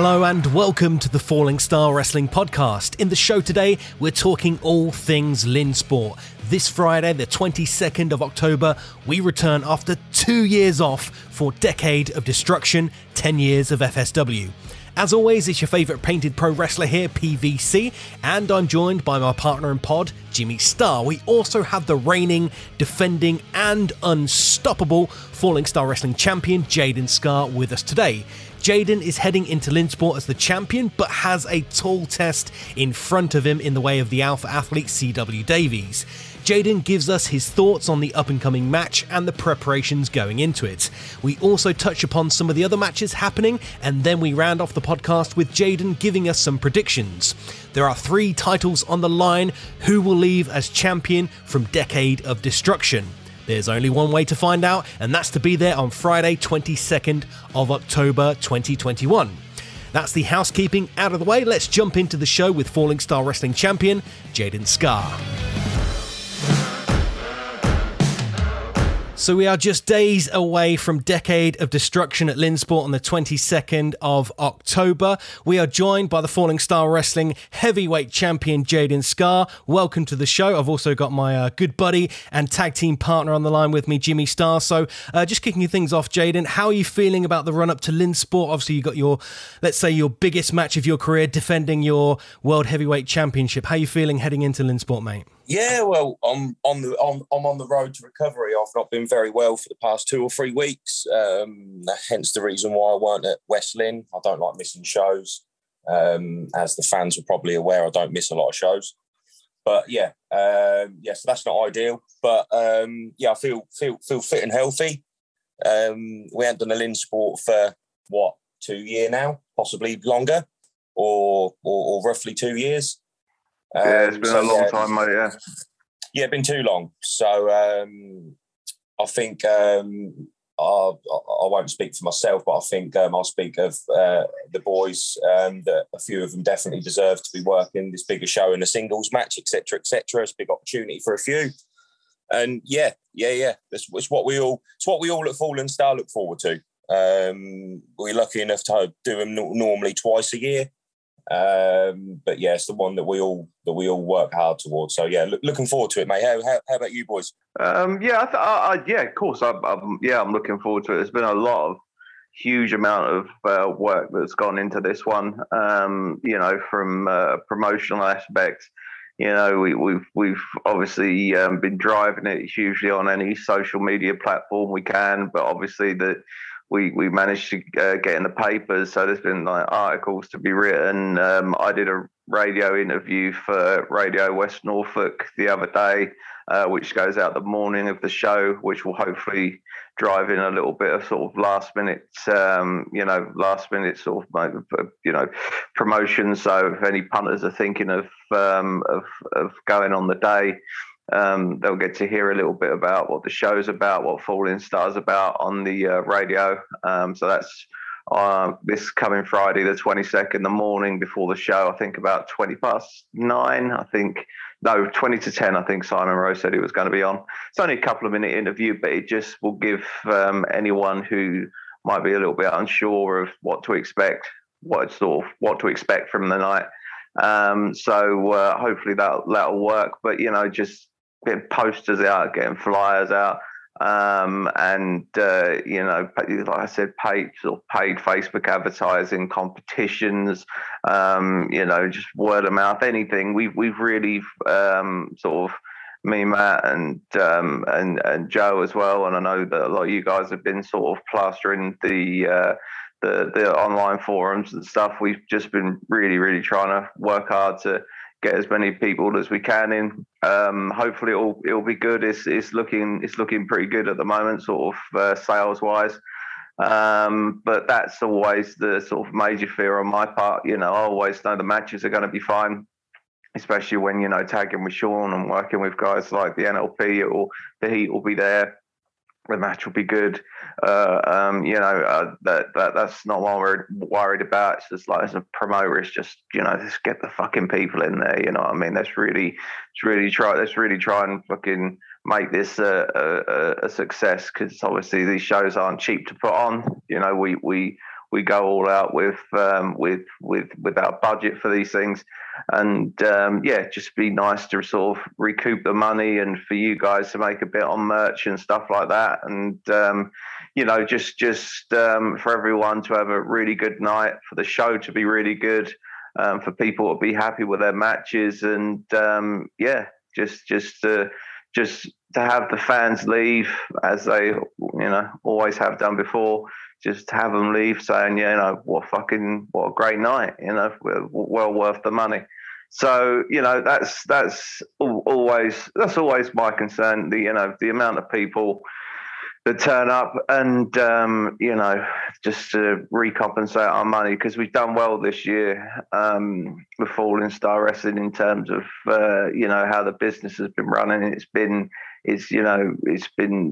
Hello and welcome to the Falling Star Wrestling podcast. In the show today, we're talking all things Lynn Sport. This Friday, the 22nd of October, we return after 2 years off for Decade of Destruction, 10 years of FSW. As always, it's your favourite painted pro wrestler here, PVC, and I'm joined by my partner in pod, Jimmy Starr. We also have the reigning, defending and unstoppable Falling Star Wrestling champion, Jaden Scar, with us today. Jaden is heading into Lynn Sport as the champion, but has a tall test in front of him in the way of the alpha athlete CW Davies. Jaden gives us his thoughts on the up-and-coming match and the preparations going into it. We also touch upon some of the other matches happening, and then we round off the podcast with Jaden giving us some predictions. There are 3 titles on the line. Who will leave as champion from Decade of Destruction? There's only one way to find out, and that's to be there on Friday, 22nd of October, 2021. That's the housekeeping out of the way. Let's jump into the show with Falling Star Wrestling champion, Jaden Scar. So we are just days away from Decade of Destruction at Lynn Sport on the 22nd of October. We are joined by the Falling Star Wrestling heavyweight champion, Jaden Scar. Welcome to the show. I've also got my good buddy and tag team partner on the line with me, Jimmy Starr. So just kicking things off, Jaden, how are you feeling about the run-up to Lynn Sport? Obviously, you got your, let's say, your biggest match of your career, defending your World Heavyweight Championship. How are you feeling heading into Lynn Sport, mate? Yeah, well, I'm on the road to recovery. I've not been very well for the past 2 or 3 weeks, hence the reason why I weren't at West Lynn. I don't like missing shows. As the fans are probably aware, I don't miss a lot of shows. But yeah, so that's not ideal. But I feel fit and healthy. We haven't done a Lynn Sport for, 2 years now, possibly longer, or roughly 2 years. Yeah, it's been a long time, mate, yeah. Yeah, it's been too long. So I think, I won't speak for myself, but I think I'll speak of the boys, that a few of them definitely deserve to be working this bigger show in a singles match, etc., etc. It's a big opportunity for a few. And yeah. It's what we all at Falling Star look forward to. We're lucky enough to do them normally twice a year. But yeah, it's the one that we all work hard towards. So yeah, looking forward to it, mate. How about you, boys? I'm looking forward to it. There's been a lot of huge amount of work that's gone into this one. From promotional aspects. We've obviously been driving it. It's usually on any social media platform we can, but obviously we managed to get in the papers, so there's been like articles to be written. I did a radio interview for Radio West Norfolk the other day, which goes out the morning of the show, which will hopefully drive in a little bit of sort of last minute promotion. So if any punters are thinking of going on the day, they'll get to hear a little bit about what the show's about, what Falling Star's about on the radio. So that's this coming Friday, the 22nd, the morning before the show. I think about 20 past 9. 20 to 10. I think Simon Rowe said he was going to be on. It's only a couple of minute interview, but it just will give anyone who might be a little bit unsure of what to expect from the night. So hopefully that'll work. But just getting posters out, getting flyers out, like I said, paid Facebook advertising, competitions, just word of mouth, anything. We've really me, Matt, and Joe as well, and I know that a lot of you guys have been sort of plastering the online forums and stuff. We've just been really, really trying to work hard to get as many people as we can in. Hopefully it'll be good. It's looking pretty good at the moment, sort of sales wise. But that's always the sort of major fear on my part. I always know the matches are going to be fine, especially when tagging with Shawn and working with guys like the NLP. Or the heat will be there. The match will be good. That's not what we're worried about. It's just like, as a promoter, it's just, just get the fucking people in there. You know what I mean? Let's really try and fucking make this a success, because obviously these shows aren't cheap to put on. You know, we we we go all out with our budget for these things, and yeah, just be nice to sort of recoup the money, and for you guys to make a bit on merch and stuff like that, and you know, just for everyone to have a really good night, for the show to be really good, for people to be happy with their matches, and yeah, just to have the fans leave as they, you know, always have done before. Just have them leave saying, yeah, you know, what a great night, you know, well worth the money. So, you know, that's always my concern. The, you know, the amount of people that turn up, and you know, just to recompensate our money, because we've done well this year with Falling Star Wrestling in terms of you know, how the business has been running. It's been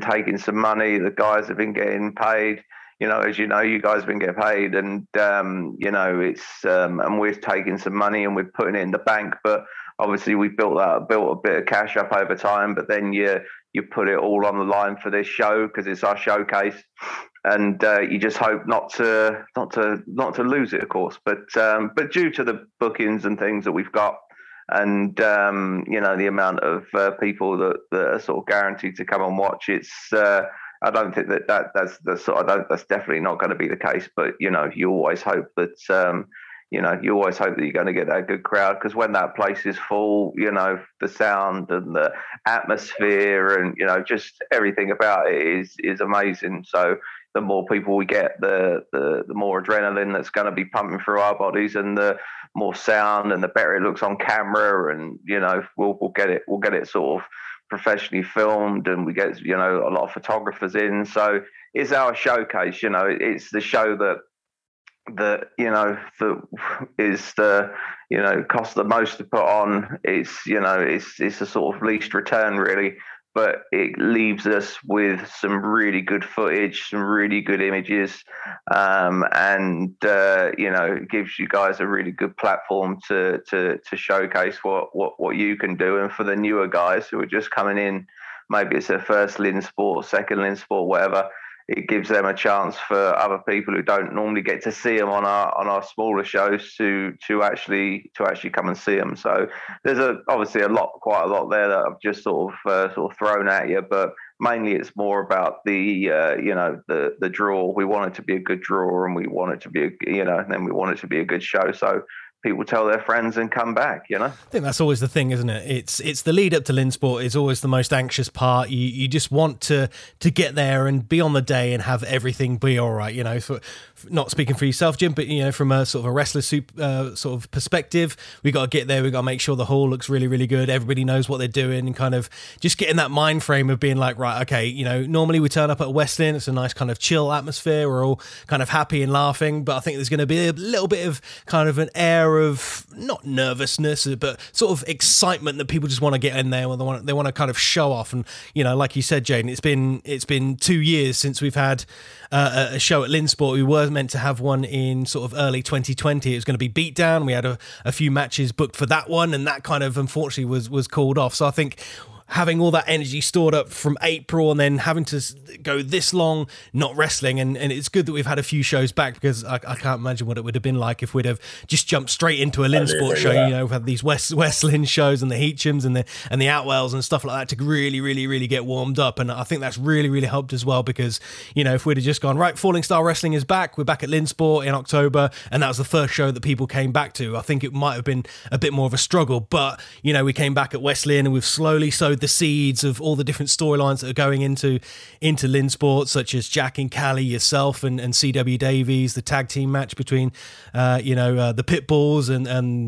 taking some money. The guys have been getting paid. You know, as you know, you guys have been getting paid, and you know, it's and we're taking some money and we're putting it in the bank. But obviously, we built a bit of cash up over time. But then you put it all on the line for this show, because it's our showcase, and you just hope not to lose it, of course. But due to the bookings and things that we've got, and you know, the amount of people that are sort of guaranteed to come and watch, it's I don't think that's definitely not going to be the case. But you know, you always hope that you're going to get that good crowd, because when that place is full, you know, the sound and the atmosphere and, you know, just everything about it is amazing. So the more people we get, the more adrenaline that's going to be pumping through our bodies, and the more sound and the better it looks on camera. And, you know, we'll get it sort of professionally filmed, and we get, you know, a lot of photographers in. So it's our showcase, you know, it's the show that you know, that is the, you know, cost the most to put on. It's, you know, it's a sort of least return really, but it leaves us with some really good footage, some really good images, and you know, it gives you guys a really good platform to showcase what you can do. And for the newer guys who are just coming in, maybe it's their first Lynn Sport, second Lynn Sport, whatever, it gives them a chance for other people who don't normally get to see them on our smaller shows to actually come and see them. So there's quite a lot there that I've just sort of thrown at you, but mainly it's more about the you know, the draw. We want it to be a good draw, and we want it to be we want it to be a good show. So people tell their friends and come back, you know? I think that's always the thing, isn't it? It's the lead up to Lynn Sport is always the most anxious part. You just want to get there and be on the day and have everything be all right, you know. So, not speaking for yourself, Jim, but, you know, from a sort of a wrestler sort of perspective, we got to get there. We got to make sure the hall looks really, really good. Everybody knows what they're doing, and kind of just getting that mind frame of being like, right, okay, you know, normally we turn up at West Lynn. It's a nice kind of chill atmosphere. We're all kind of happy and laughing, but I think there's going to be a little bit of kind of an air of not nervousness, but sort of excitement that people just want to get in there, or they want to kind of show off. And, you know, like you said, Jaden, it's been 2 years since we've had a show at Lynn Sport. We were meant to have one in sort of early 2020. It was going to be Beatdown. We had a few matches booked for that one, and that kind of unfortunately was called off. So I think having all that energy stored up from April and then having to go this long not wrestling, and it's good that we've had a few shows back, because I can't imagine what it would have been like if we'd have just jumped straight into a Lynn Sport show. You know, we've had these West Lynn shows and the Heachams and the Outwells and stuff like that to really, really, really get warmed up. And I think that's really, really helped as well, because, you know, if we'd have just gone, right, Falling Star Wrestling is back, we're back at Lynn Sport in October, and that was the first show that people came back to, I think it might have been a bit more of a struggle. But, you know, we came back at West Lynn, and we've slowly sowed the seeds of all the different storylines that are going into Lynn Sport, such as Jack and Callie, yourself and CW Davies, the tag team match between the Pit Bulls and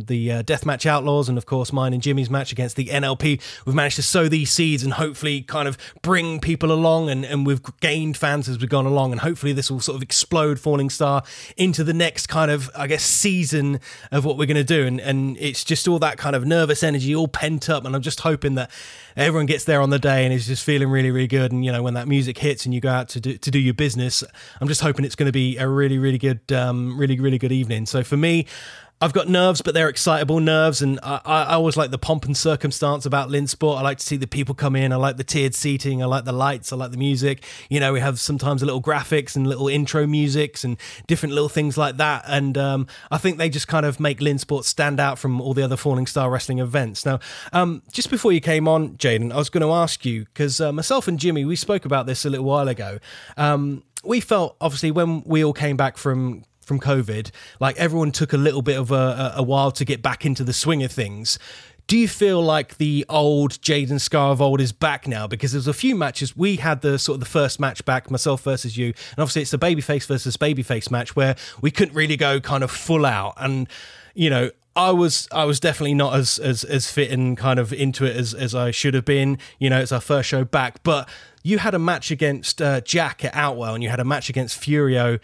the Deathmatch Outlaws, and of course mine and Jimmy's match against the NLP. We've managed to sow these seeds and hopefully kind of bring people along, and we've gained fans as we've gone along, and hopefully this will sort of explode Falling Star into the next kind of, I guess, season of what we're going to do. And it's just all that kind of nervous energy all pent up, and I'm just hoping that everyone gets there on the day and is just feeling really, really good. And, you know, when that music hits and you go out to do your business, I'm just hoping it's going to be a really, really good evening. So for me, I've got nerves, but they're excitable nerves. And I always like the pomp and circumstance about Lynn Sport. I like to see the people come in. I like the tiered seating. I like the lights. I like the music. You know, we have sometimes little graphics and little intro musics and different little things like that. And I think they just kind of make Lynn Sport stand out from all the other Falling Star Wrestling events. Now, just before you came on, Jaden, I was going to ask you, because myself and Jimmy, we spoke about this a little while ago. We felt, obviously, when we all came back from COVID, like everyone took a little bit of a while to get back into the swing of things. Do you feel like the old Jaden Scar of old is back now? Because there's a few matches. We had the sort of the first match back, myself versus you. And obviously it's the babyface versus babyface match where we couldn't really go kind of full out. And, you know, I was definitely not as fit and kind of into it as I should have been. You know, it's our first show back. But you had a match against Jack at Outwell, and you had a match against Furio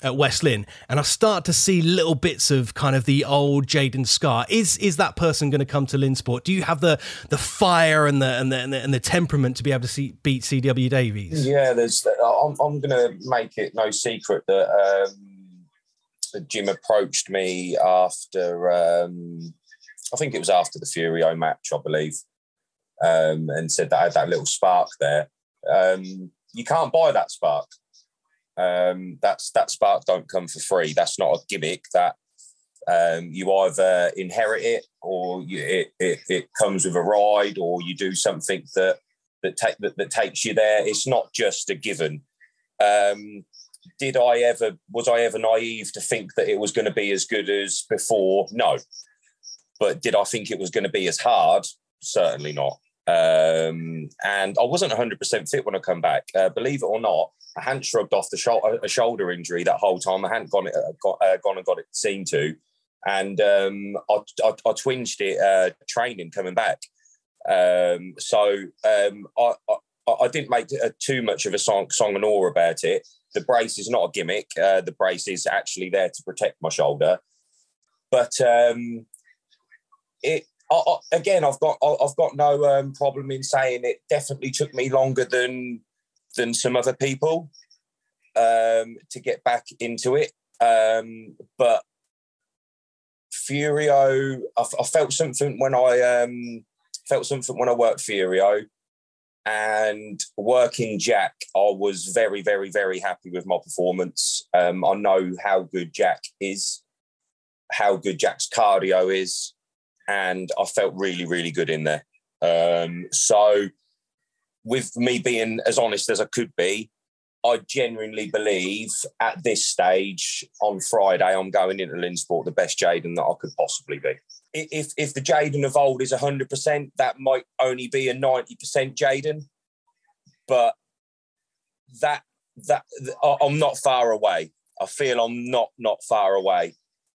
at West Lynn, and I start to see little bits of kind of the old Jaden Scar. Is that person going to come to Lynn Sport? Do you have the fire and the temperament to be able to beat CW Davies? Yeah, I'm going to make it no secret that Jim approached me after I think it was after the Furio match, I believe, and said that I had that little spark there. You can't buy that spark. That spark don't come for free. That's not a gimmick. That you either inherit it, or it comes with a ride, or you do something that takes you there. It's not just a given. Was I ever naive to think that it was going to be as good as before? No. But did I think it was going to be as hard? Certainly not. And I wasn't 100% fit when I come back. Believe it or not, I hadn't shrugged off a shoulder injury that whole time. I hadn't gone and got it seen to. And I twinged it training coming back. I didn't make too much of a song and awe about it. The brace is not a gimmick. The brace is actually there to protect my shoulder. But I've got no problem in saying it definitely took me longer than some other people to get back into it. But Furio, I felt something when I worked Furio, and working Jack, I was very, very, very happy with my performance. I know how good Jack is, how good Jack's cardio is. And I felt really, really good in there. So with me being as honest as I could be, I genuinely believe at this stage on Friday, I'm going into Lynn Sport the best Jaden that I could possibly be. If the Jaden of old is 100%, that might only be a 90% Jaden. But that I'm not far away. I feel I'm not far away.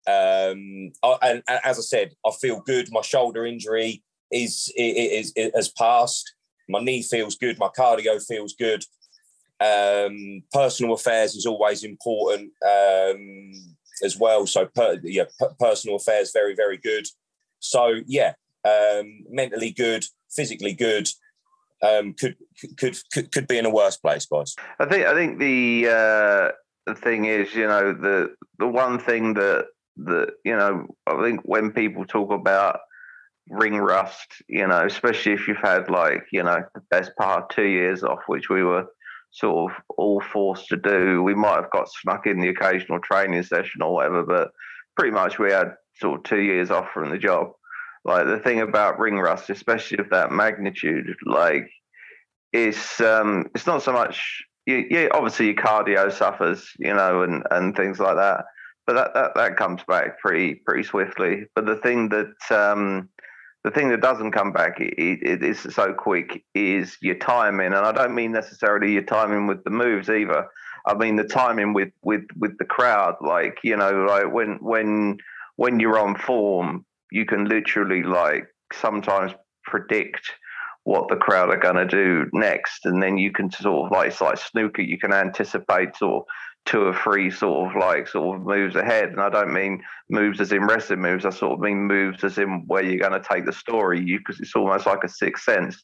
And as I said, I feel good. My shoulder injury has passed. My knee feels good. My cardio feels good. Personal affairs is always important as well. So personal affairs, very, very good. So yeah, mentally good, physically good. Could be in a worse place, guys. I think the thing is, you know, the one thing that, you know, I think when people talk about ring rust, you know, especially if you've had, like, you know, the best part of 2 years off, which we were sort of all forced to do. We might have got snuck in the occasional training session or whatever, but pretty much we had sort of 2 years off from the job. Like, the thing about ring rust, especially of that magnitude, like, it's not so much, you obviously your cardio suffers, you know, and things like that. But that comes back pretty swiftly. But the thing that doesn't come back is so quick is your timing, and I don't mean necessarily your timing with the moves either. I mean the timing with the crowd. Like, you know, like when you're on form, you can literally, like, sometimes predict what the crowd are going to do next, and then you can sort of, like, it's like snooker. You can anticipate sort of two or three sort of moves ahead. And I don't mean moves as in wrestling moves. I sort of mean moves as in where you're going to take the story, because it's almost like a sixth sense.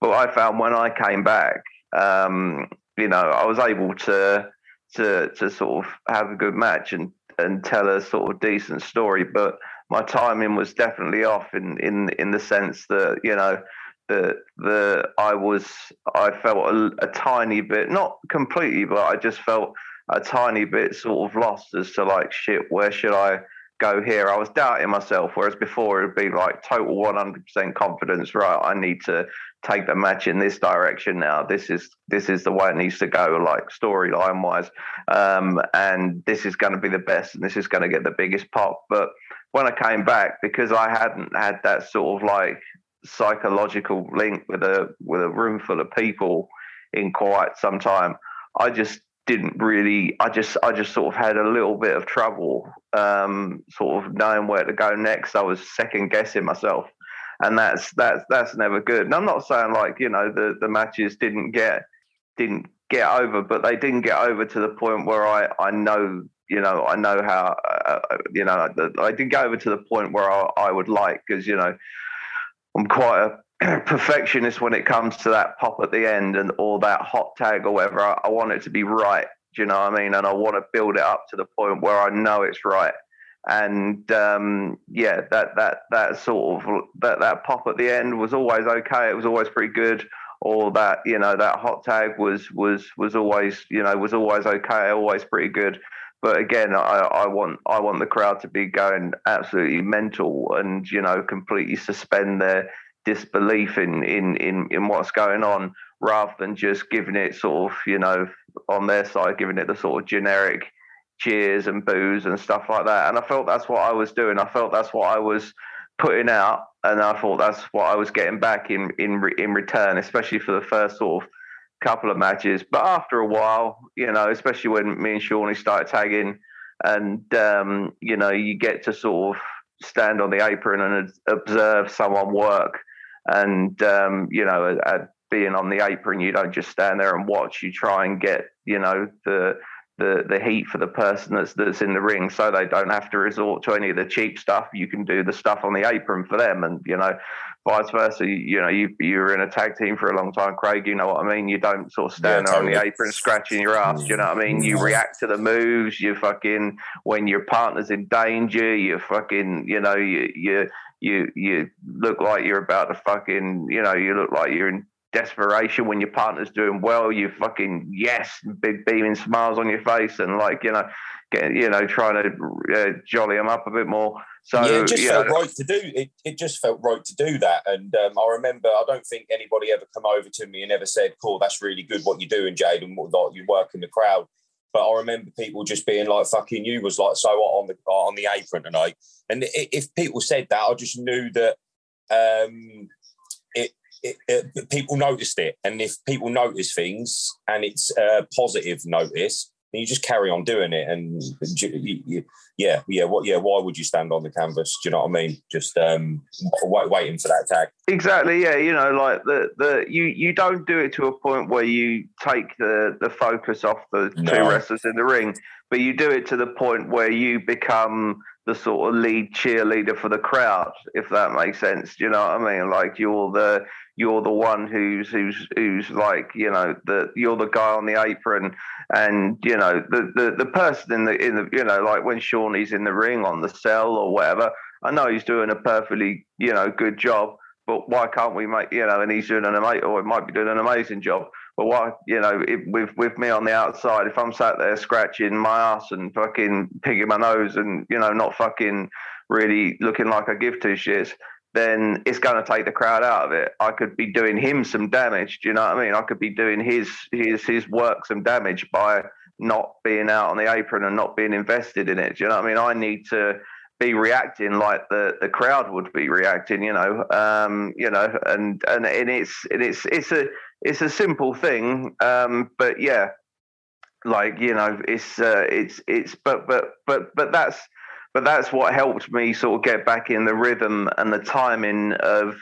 But I found when I came back, you know, I was able to sort of have a good match. And and tell a sort of decent story. But my timing was definitely off in the sense that, you know, I felt a tiny bit, not completely, but I just felt a tiny bit sort of lost as to like, shit, where should I go here? I was doubting myself, whereas before it would be like total 100% confidence, right? I need to take the match in this direction now. This is the way it needs to go, like storyline wise. And this is going to be the best and this is going to get the biggest pop. But when I came back, because I hadn't had that sort of like psychological link with a room full of people in quite some time, I just didn't really, I just sort of had a little bit of trouble sort of knowing where to go next. I was second guessing myself, and that's never good. And I'm not saying like, you know, the matches didn't get over, but they didn't get over to the point where I didn't get over to the point where I would like, because, you know, I'm quite a perfectionist when it comes to that pop at the end and all that hot tag or whatever. I want it to be right. Do you know what I mean? And I want to build it up to the point where I know it's right. And that pop at the end was always okay. It was always pretty good. Or that, you know, that hot tag was always okay. Always pretty good. But again, I want the crowd to be going absolutely mental and, you know, completely suspend their disbelief in what's going on, rather than just giving it sort of, you know, on their side, giving it the sort of generic cheers and boos and stuff like that. And I felt that's what I was doing. I felt that's what I was putting out, and I thought that's what I was getting back in return, especially for the first sort of couple of matches. But after a while, you know, especially when me and Shawnee started tagging, and you know, you get to sort of stand on the apron and observe someone work, and you know, at being on the apron, you don't just stand there and watch. You try and get, you know, the heat for the person that's in the ring, so they don't have to resort to any of the cheap stuff. You can do the stuff on the apron for them, and, you know, vice versa. You know, you were in a tag team for a long time, Craig, you know what I mean? You don't sort of stand there on the apron scratching your ass, you know what I mean? You react to the moves, you fucking, when your partner's in danger, you fucking, you know, you look like you're about to fucking, you know, you look like you're in desperation when your partner's doing well. You fucking, yes, big beaming smiles on your face, and like, you know, trying to jolly them up a bit more. So yeah, it just felt right to do. It just felt right to do that. And I remember, I don't think anybody ever come over to me and ever said, "Cool, that's really good what you're doing, Jaden. Like, you work in the crowd." But I remember people just being like, "Fucking you was like so on the apron tonight." And if people said that, I just knew that. People noticed it, and if people notice things and it's a positive notice, then you just carry on doing it. And why would you stand on the canvas? Do you know what I mean? Just waiting for that tag. Exactly. Yeah, you know, like you don't do it to a point where you take the focus off the two wrestlers in the ring, but you do it to the point where you become the sort of lead cheerleader for the crowd, if that makes sense. Do you know what I mean? Like, you're the one who's like, you know, you're the guy on the apron, and, you know, the person in the you know, like when Shawnee's in the ring on the cell or whatever, I know he's doing a perfectly, you know, good job, but why can't we make, you know, and he's doing doing an amazing job. But why, you know, with me on the outside, if I'm sat there scratching my ass and fucking picking my nose and, you know, not fucking really looking like I give two shits, then it's going to take the crowd out of it. I could be doing him some damage. Do you know what I mean? I could be doing his work some damage by not being out on the apron and not being invested in it. Do you know what I mean? I need to be reacting like the crowd would be reacting, you know, and it's a simple thing. But yeah, like, you know, that's what helped me sort of get back in the rhythm and the timing of,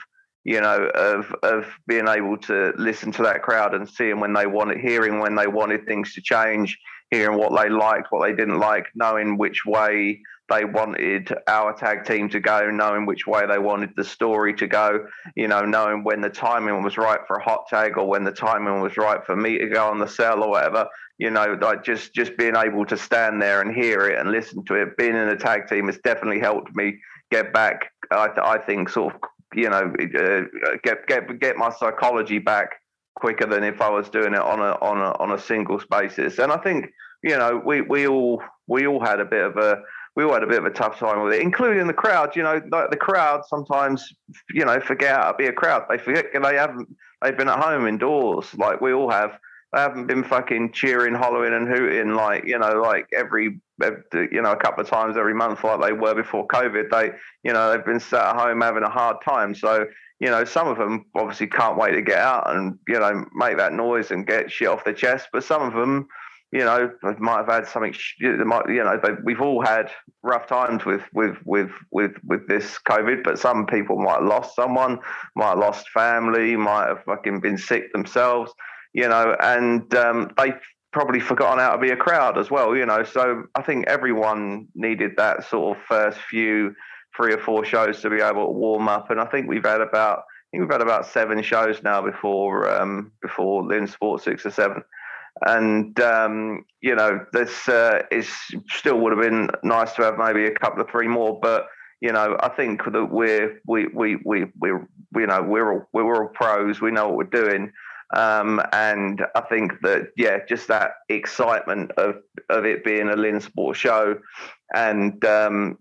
you know, of being able to listen to that crowd and seeing when they wanted, hearing when they wanted things to change, hearing what they liked, what they didn't like, knowing which way they wanted our tag team to go, knowing which way they wanted the story to go, you know, knowing when the timing was right for a hot tag or when the timing was right for me to go on the cell or whatever, you know, like just being able to stand there and hear it and listen to it. Being in a tag team has definitely helped me get back, I think, sort of, you know, get my psychology back quicker than if I was doing it on a singles basis. And I think, you know, we all had a bit of a tough time with it, including the crowd. You know, like the crowd sometimes, you know, forget how to be a crowd. They forget they've been at home indoors, like we all have. They haven't been fucking cheering, hollering, and hooting like, you know, like every, you know, a couple of times every month like they were before COVID. They, you know, they've been sat at home having a hard time. So, you know, some of them obviously can't wait to get out and, you know, make that noise and get shit off their chest. But some of them, you know, might have had something. You know, we've all had rough times with this COVID. But some people might have lost someone, might have lost family, might have fucking been sick themselves. You know, and they've probably forgotten how to be a crowd as well. You know, so I think everyone needed that sort of first few 3 or 4 shows to be able to warm up. And I think we've had about 7 shows now before Lynn Sport 6 or 7. And, you know, this is still would have been nice to have maybe a couple of 3 more. But, you know, I think that we're all pros. We know what we're doing. And I think that, yeah, just that excitement of it being a Lynn Sport show and,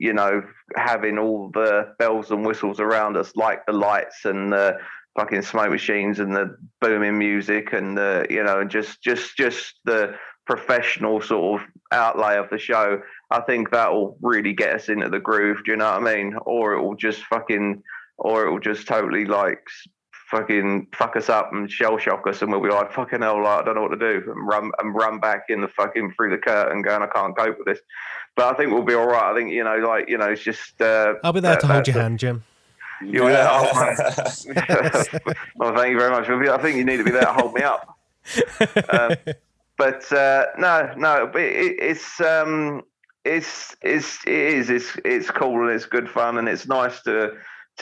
you know, having all the bells and whistles around us, like the lights and the fucking smoke machines and the booming music and the, you know, just the professional sort of outlay of the show. I think that will really get us into the groove. Do you know what I mean? Or it will just totally like fucking fuck us up and shell shock us, and we'll be like, fucking hell, like, I don't know what to do, and run back in the fucking through the curtain going, I can't cope with this. But I think we'll be all right. I think, you know, like, you know, it's just I'll be there to hold your hand, Jim. You'll be there. Well, thank you very much. I think you need to be there to hold me up. No, it's cool and it's good fun and it's nice to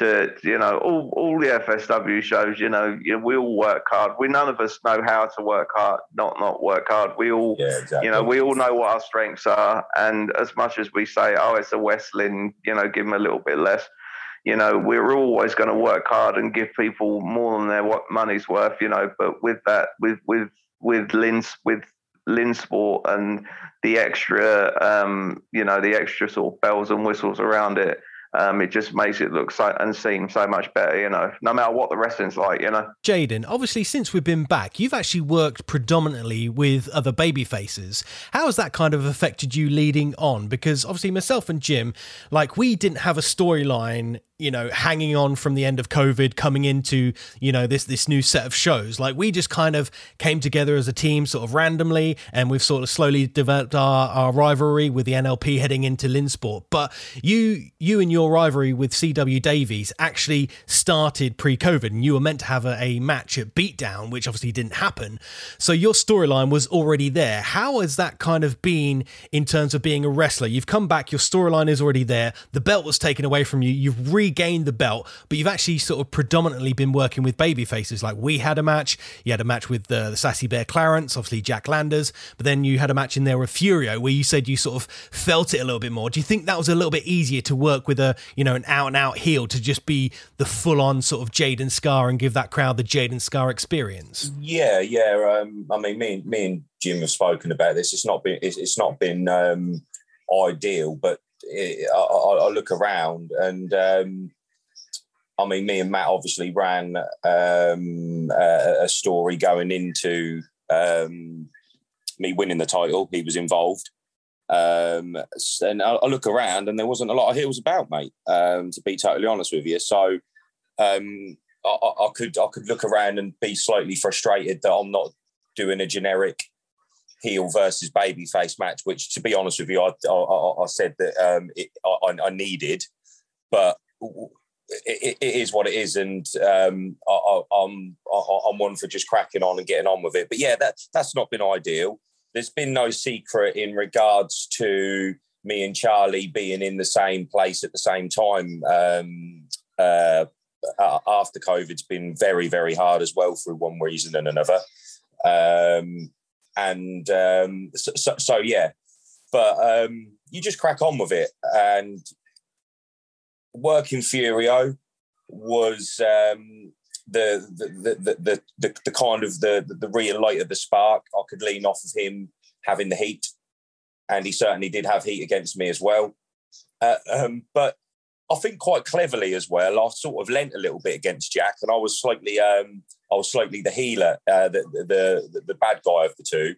you know, all the FSW shows, you know, we all work hard. We none of us know how to work hard, not work hard. We all, yeah, exactly. You know, we all know what our strengths are. And as much as we say, oh, it's a West Lynn, you know, give them a little bit less. You know, we're always going to work hard and give people more than their what money's worth. You know, but with that, with Lynn Sport and the extra, you know, the extra sort of bells and whistles around it. It just makes it look and seem so much better, you know, no matter what the wrestling's like, you know. Jaden, obviously, since we've been back, you've actually worked predominantly with other babyfaces. How has that kind of affected you leading on? Because obviously myself and Jim, like, we didn't have a storyline, you know, hanging on from the end of COVID coming into, you know, this new set of shows. Like, we just kind of came together as a team sort of randomly, and we've sort of slowly developed our rivalry with the NLP heading into Lynn Sport. But you and your rivalry with CW Davies actually started pre-COVID, and you were meant to have a match at Beatdown, which obviously didn't happen. So your storyline was already there. How has that kind of been in terms of being a wrestler? You've come back, your storyline is already there. The belt was taken away from you. You've gained the belt, but you've actually sort of predominantly been working with baby faces. Like, we had a match, you had a match with the Sassy Bear Clarence, obviously Jack Landers, but then you had a match in there with Furio where you said you sort of felt it a little bit more. Do you think that was a little bit easier to work with a, you know, an out and out heel to just be the full on sort of Jaden Scar and give that crowd the Jaden Scar experience? Yeah. I mean, me and Jim have spoken about this. It's not been ideal, but I look around and I mean, me and Matt obviously ran a story going into me winning the title. He was involved, and I look around and there wasn't a lot of heels about, mate, to be totally honest with you. So I could look around and be slightly frustrated that I'm not doing a generic heel versus babyface match, which, to be honest with you, I said that I needed, but it is what it is, and I'm one for just cracking on and getting on with it. But yeah, that's not been ideal. There's been no secret in regards to me and Charlie being in the same place at the same time after COVID's been very, very hard as well for one reason and another. Yeah, but you just crack on with it. And working Furio was the kind of the real light of the spark. I could lean off of him having the heat, and he certainly did have heat against me as well. But I think quite cleverly as well, I sort of lent a little bit against Jack, and I was slightly the healer, the bad guy of the two.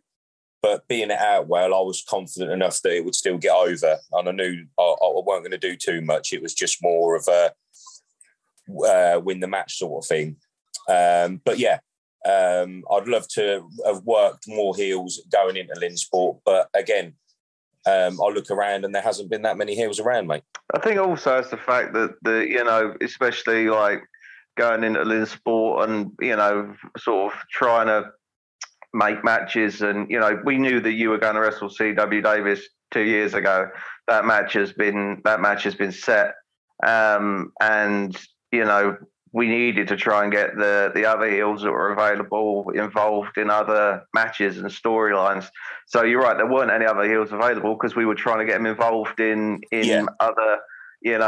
But being at Outwell, I was confident enough that it would still get over, and I knew I weren't going to do too much. It was just more of a win the match sort of thing. I'd love to have worked more heels going into Lynn Sport, but again, I look around and there hasn't been that many heels around, mate. I think also it's the fact that especially like going into Lynn Sport and sort of trying to make matches, and we knew that you were going to wrestle CW Davies 2 years ago. That match has been set, and we needed to try and get the other heels that were available involved in other matches and storylines. So you're right, there weren't any other heels available because we were trying to get them involved in other, in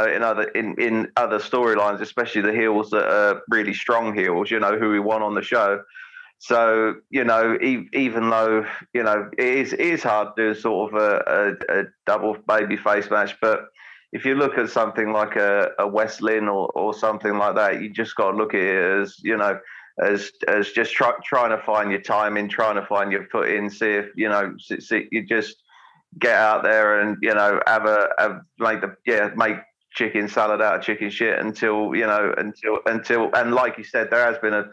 other storylines, especially the heels that are really strong heels, who we want on the show. So, even though, it is hard to do sort of a double babyface match, but if you look at something like a West Lynn or something like that, you just got to look at it as, as just trying to find your timing, trying to find your foot in, see if, you just get out there and, make chicken salad out of chicken shit until, and like you said, there has been a,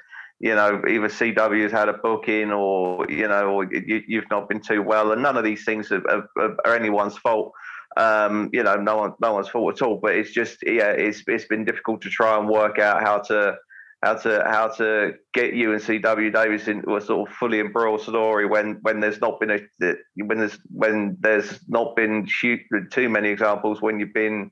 either CW's had a booking or, or you've not been too well, and none of these things are anyone's fault. No one's fault at all, but it's just, it's been difficult to try and work out how to get you and CW Davies into a sort of fully embroiled story when there's not been too many examples when you've been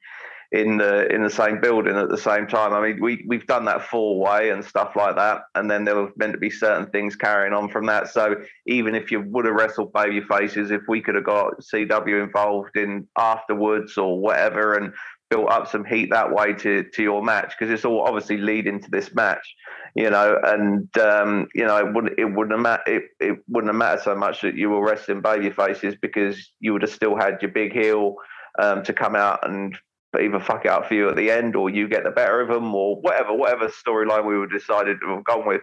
in the same building at the same time. I mean, we've done that four-way and stuff like that, and then there were meant to be certain things carrying on from that. So even if you would have wrestled baby faces, if we could have got CW involved in afterwards or whatever and built up some heat that way to your match, because it's all obviously leading to this match, and it wouldn't have mattered so much that you were wrestling baby faces, because you would have still had your big heel to come out and either fuck it up for you at the end, or you get the better of them, or whatever storyline we were decided to have gone with.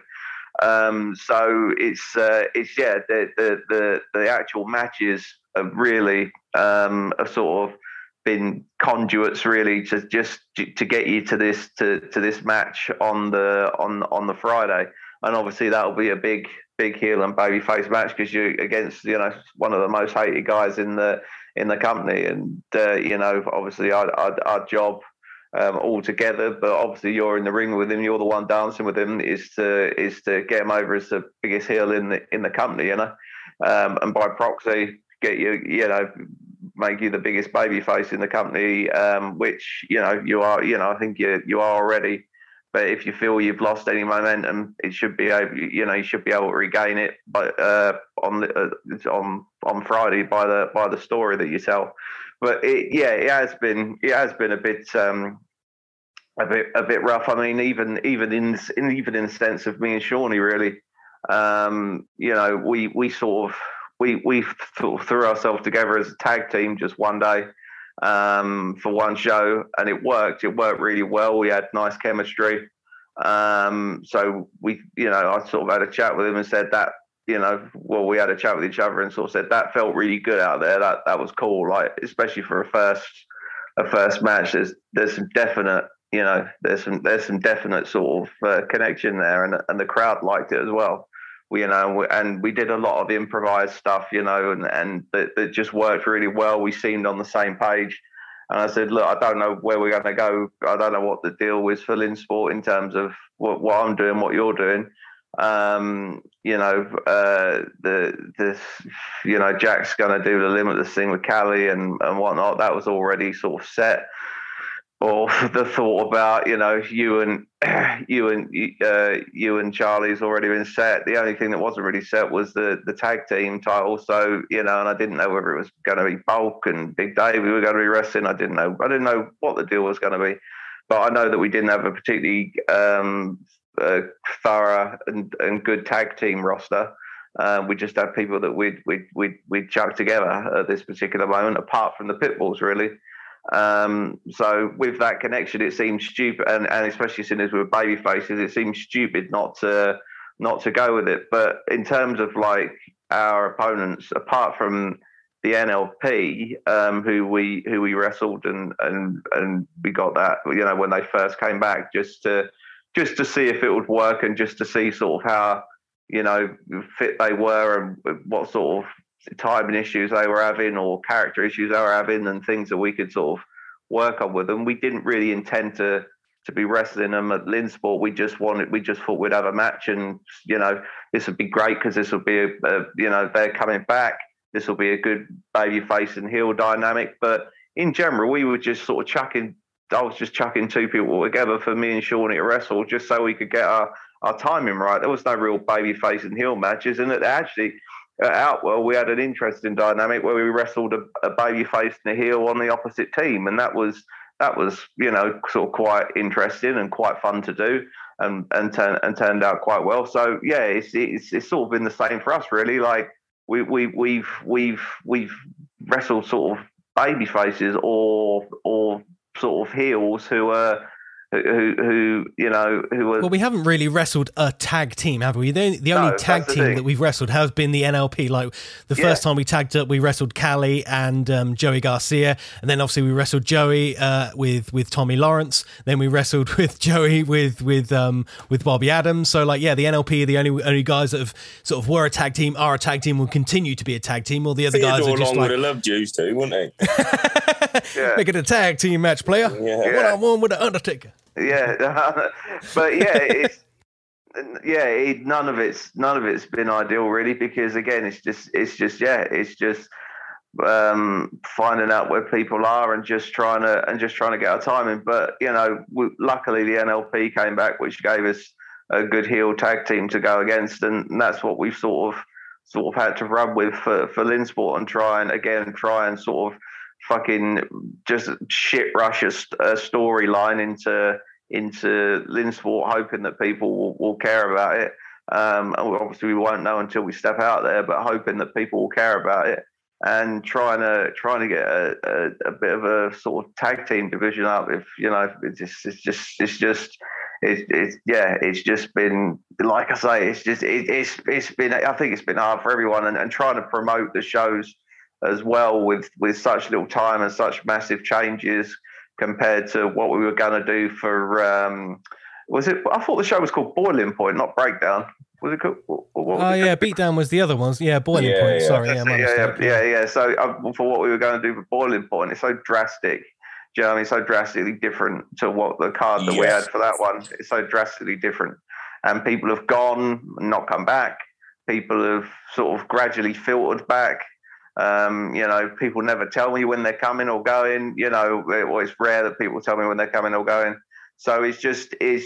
So the actual matches have really have sort of been conduits really to get you to this match on the Friday, and obviously that'll be a big heel and babyface match, because you're against one of the most hated guys in the company, and obviously our job all together, but obviously you're in the ring with him, you're the one dancing with him, is to get him over as the biggest heel in the company, and by proxy get you, make you the biggest babyface in the company, which you are. I think you are already. But if you feel you've lost any momentum, it should be able, you should be able to regain it, but on Friday by the story that you tell. But it has been a bit rough. I mean, even in the sense of me and Shawnee, really, we sort of threw ourselves together as a tag team just one day. For one show, and it worked really well. We had nice chemistry, so we I sort of had a chat with him and said that we had a chat with each other and sort of said that felt really good out there, that was cool, like especially for a first match. There's some definite definite sort of connection there, and the crowd liked it as well. And we did a lot of improvised stuff, and that just worked really well. We seemed on the same page. And I said, look, I don't know where we're going to go. I don't know what the deal is for Lynn Sport in terms of what I'm doing, what you're doing. Jack's going to do the limitless thing with Callie and whatnot. That was already sort of set. Or the thought about, you and Charlie's already been set. The only thing that wasn't really set was the tag team title. So, and I didn't know whether it was going to be Bulk and Big Dave we were going to be wrestling. I didn't know what the deal was going to be, but I know that we didn't have a particularly thorough and good tag team roster. We just had people that we'd chuck together at this particular moment, apart from the Pit Bulls, really. So with that connection, it seems stupid, and especially since we were baby faces, it seems stupid not to go with it. But in terms of like our opponents, apart from the NLP, who we wrestled and we got that, when they first came back, just to see if it would work and just to see sort of how, fit they were and what sort of timing issues they were having or character issues they were having and things that we could sort of work on with them. We didn't really intend to be wrestling them at Lynn Sport. We just thought we'd have a match and, this would be great because this will be, they're coming back. This will be a good baby face and heel dynamic. But in general, I was just chucking two people together for me and Shawn to wrestle just so we could get our timing right. There was no real baby face and heel matches. And actually, at Outwell, we had an interesting dynamic where we wrestled a baby face and a heel on the opposite team. And that was, sort of quite interesting and quite fun to do and turned out quite well. So, yeah, it's sort of been the same for us, really. Like we've wrestled sort of baby faces or sort of heels who are... Well, we haven't really wrestled a tag team, have we? The only tag team that we've wrestled has been the NLP. Like the first time we tagged up, we wrestled Callie and Joey Garcia, and then obviously we wrestled Joey with Tommy Lawrence. Then we wrestled with Joey with Bobby Adams. So like, yeah, the NLP are the only guys that have sort of were a tag team, are a tag team, will continue to be a tag team. All the other guys are just like, would have loved Jews too, wouldn't they? Yeah. Make it a tag team match, player. Yeah. One on one with the Undertaker. Yeah, but yeah, none of it's been ideal really, because again, it's just finding out where people are and just trying to get our timing. But luckily the NLP came back, which gave us a good heel tag team to go against, and that's what we've sort of had to run with for Lynn Sport and try and sort of fucking just shit rush a storyline into Lynn Sport, hoping that people will care about it. Obviously we won't know until we step out there, but hoping that people will care about it and trying to get a bit of a sort of tag team division up. It's just been, I think it's been hard for everyone, and trying to promote the shows as well with such little time and such massive changes compared to what we were going to do for I thought the show was called Boiling Point, not Breakdown. Was it called? Beatdown was the other ones. Yeah, Boiling Point. Sorry. So for what we were going to do for Boiling Point, it's so drastic. Do you know what I mean? So drastically different to what the card that we had for that one. It's so drastically different, and people have gone and not come back. People have sort of gradually filtered back. People never tell me when they're coming or going, it's rare that people tell me when they're coming or going. So it's just, fucking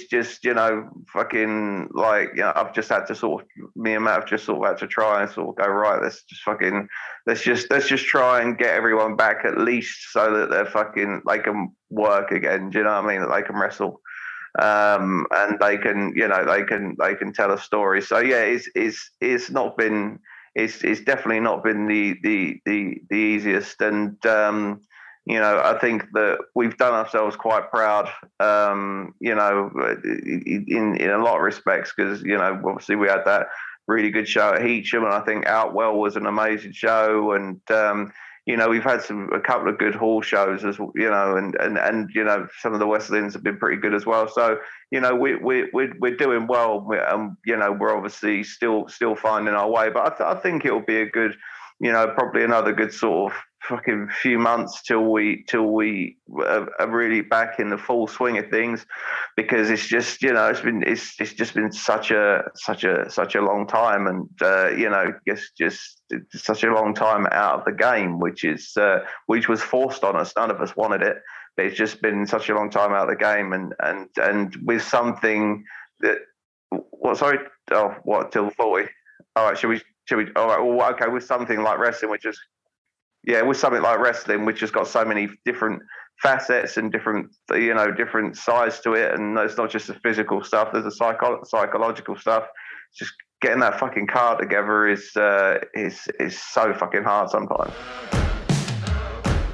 like, I've just had to me and Matt have just had to try and go, right, let's just try and get everyone back at least so that they can work again. Do you know what I mean? That they can wrestle, and they can tell a story. So yeah, it's definitely not been the easiest, and I think that we've done ourselves quite proud, in a lot of respects, because obviously we had that really good show at Heacham, and I think Outwell was an amazing show, and we've had a couple of good hall shows as and some of the West Lynns have been pretty good as well. So we're doing well, and we're obviously still finding our way. But I think it'll be a good, probably another good sort of fucking few months till we are really back in the full swing of things, because it's just, you know, it's just been such a long time, and you know, just such a long time out of the game, which was forced on us. None of us wanted it, but it's just been such a long time out of the game, and with something that, what, sorry, oh, what, till 40? All right, should we? All right, well, okay, with something like wrestling, which has got so many different facets and different sides to it, and it's not just the physical stuff. There's the psychological stuff. Just getting that fucking car together is so fucking hard sometimes.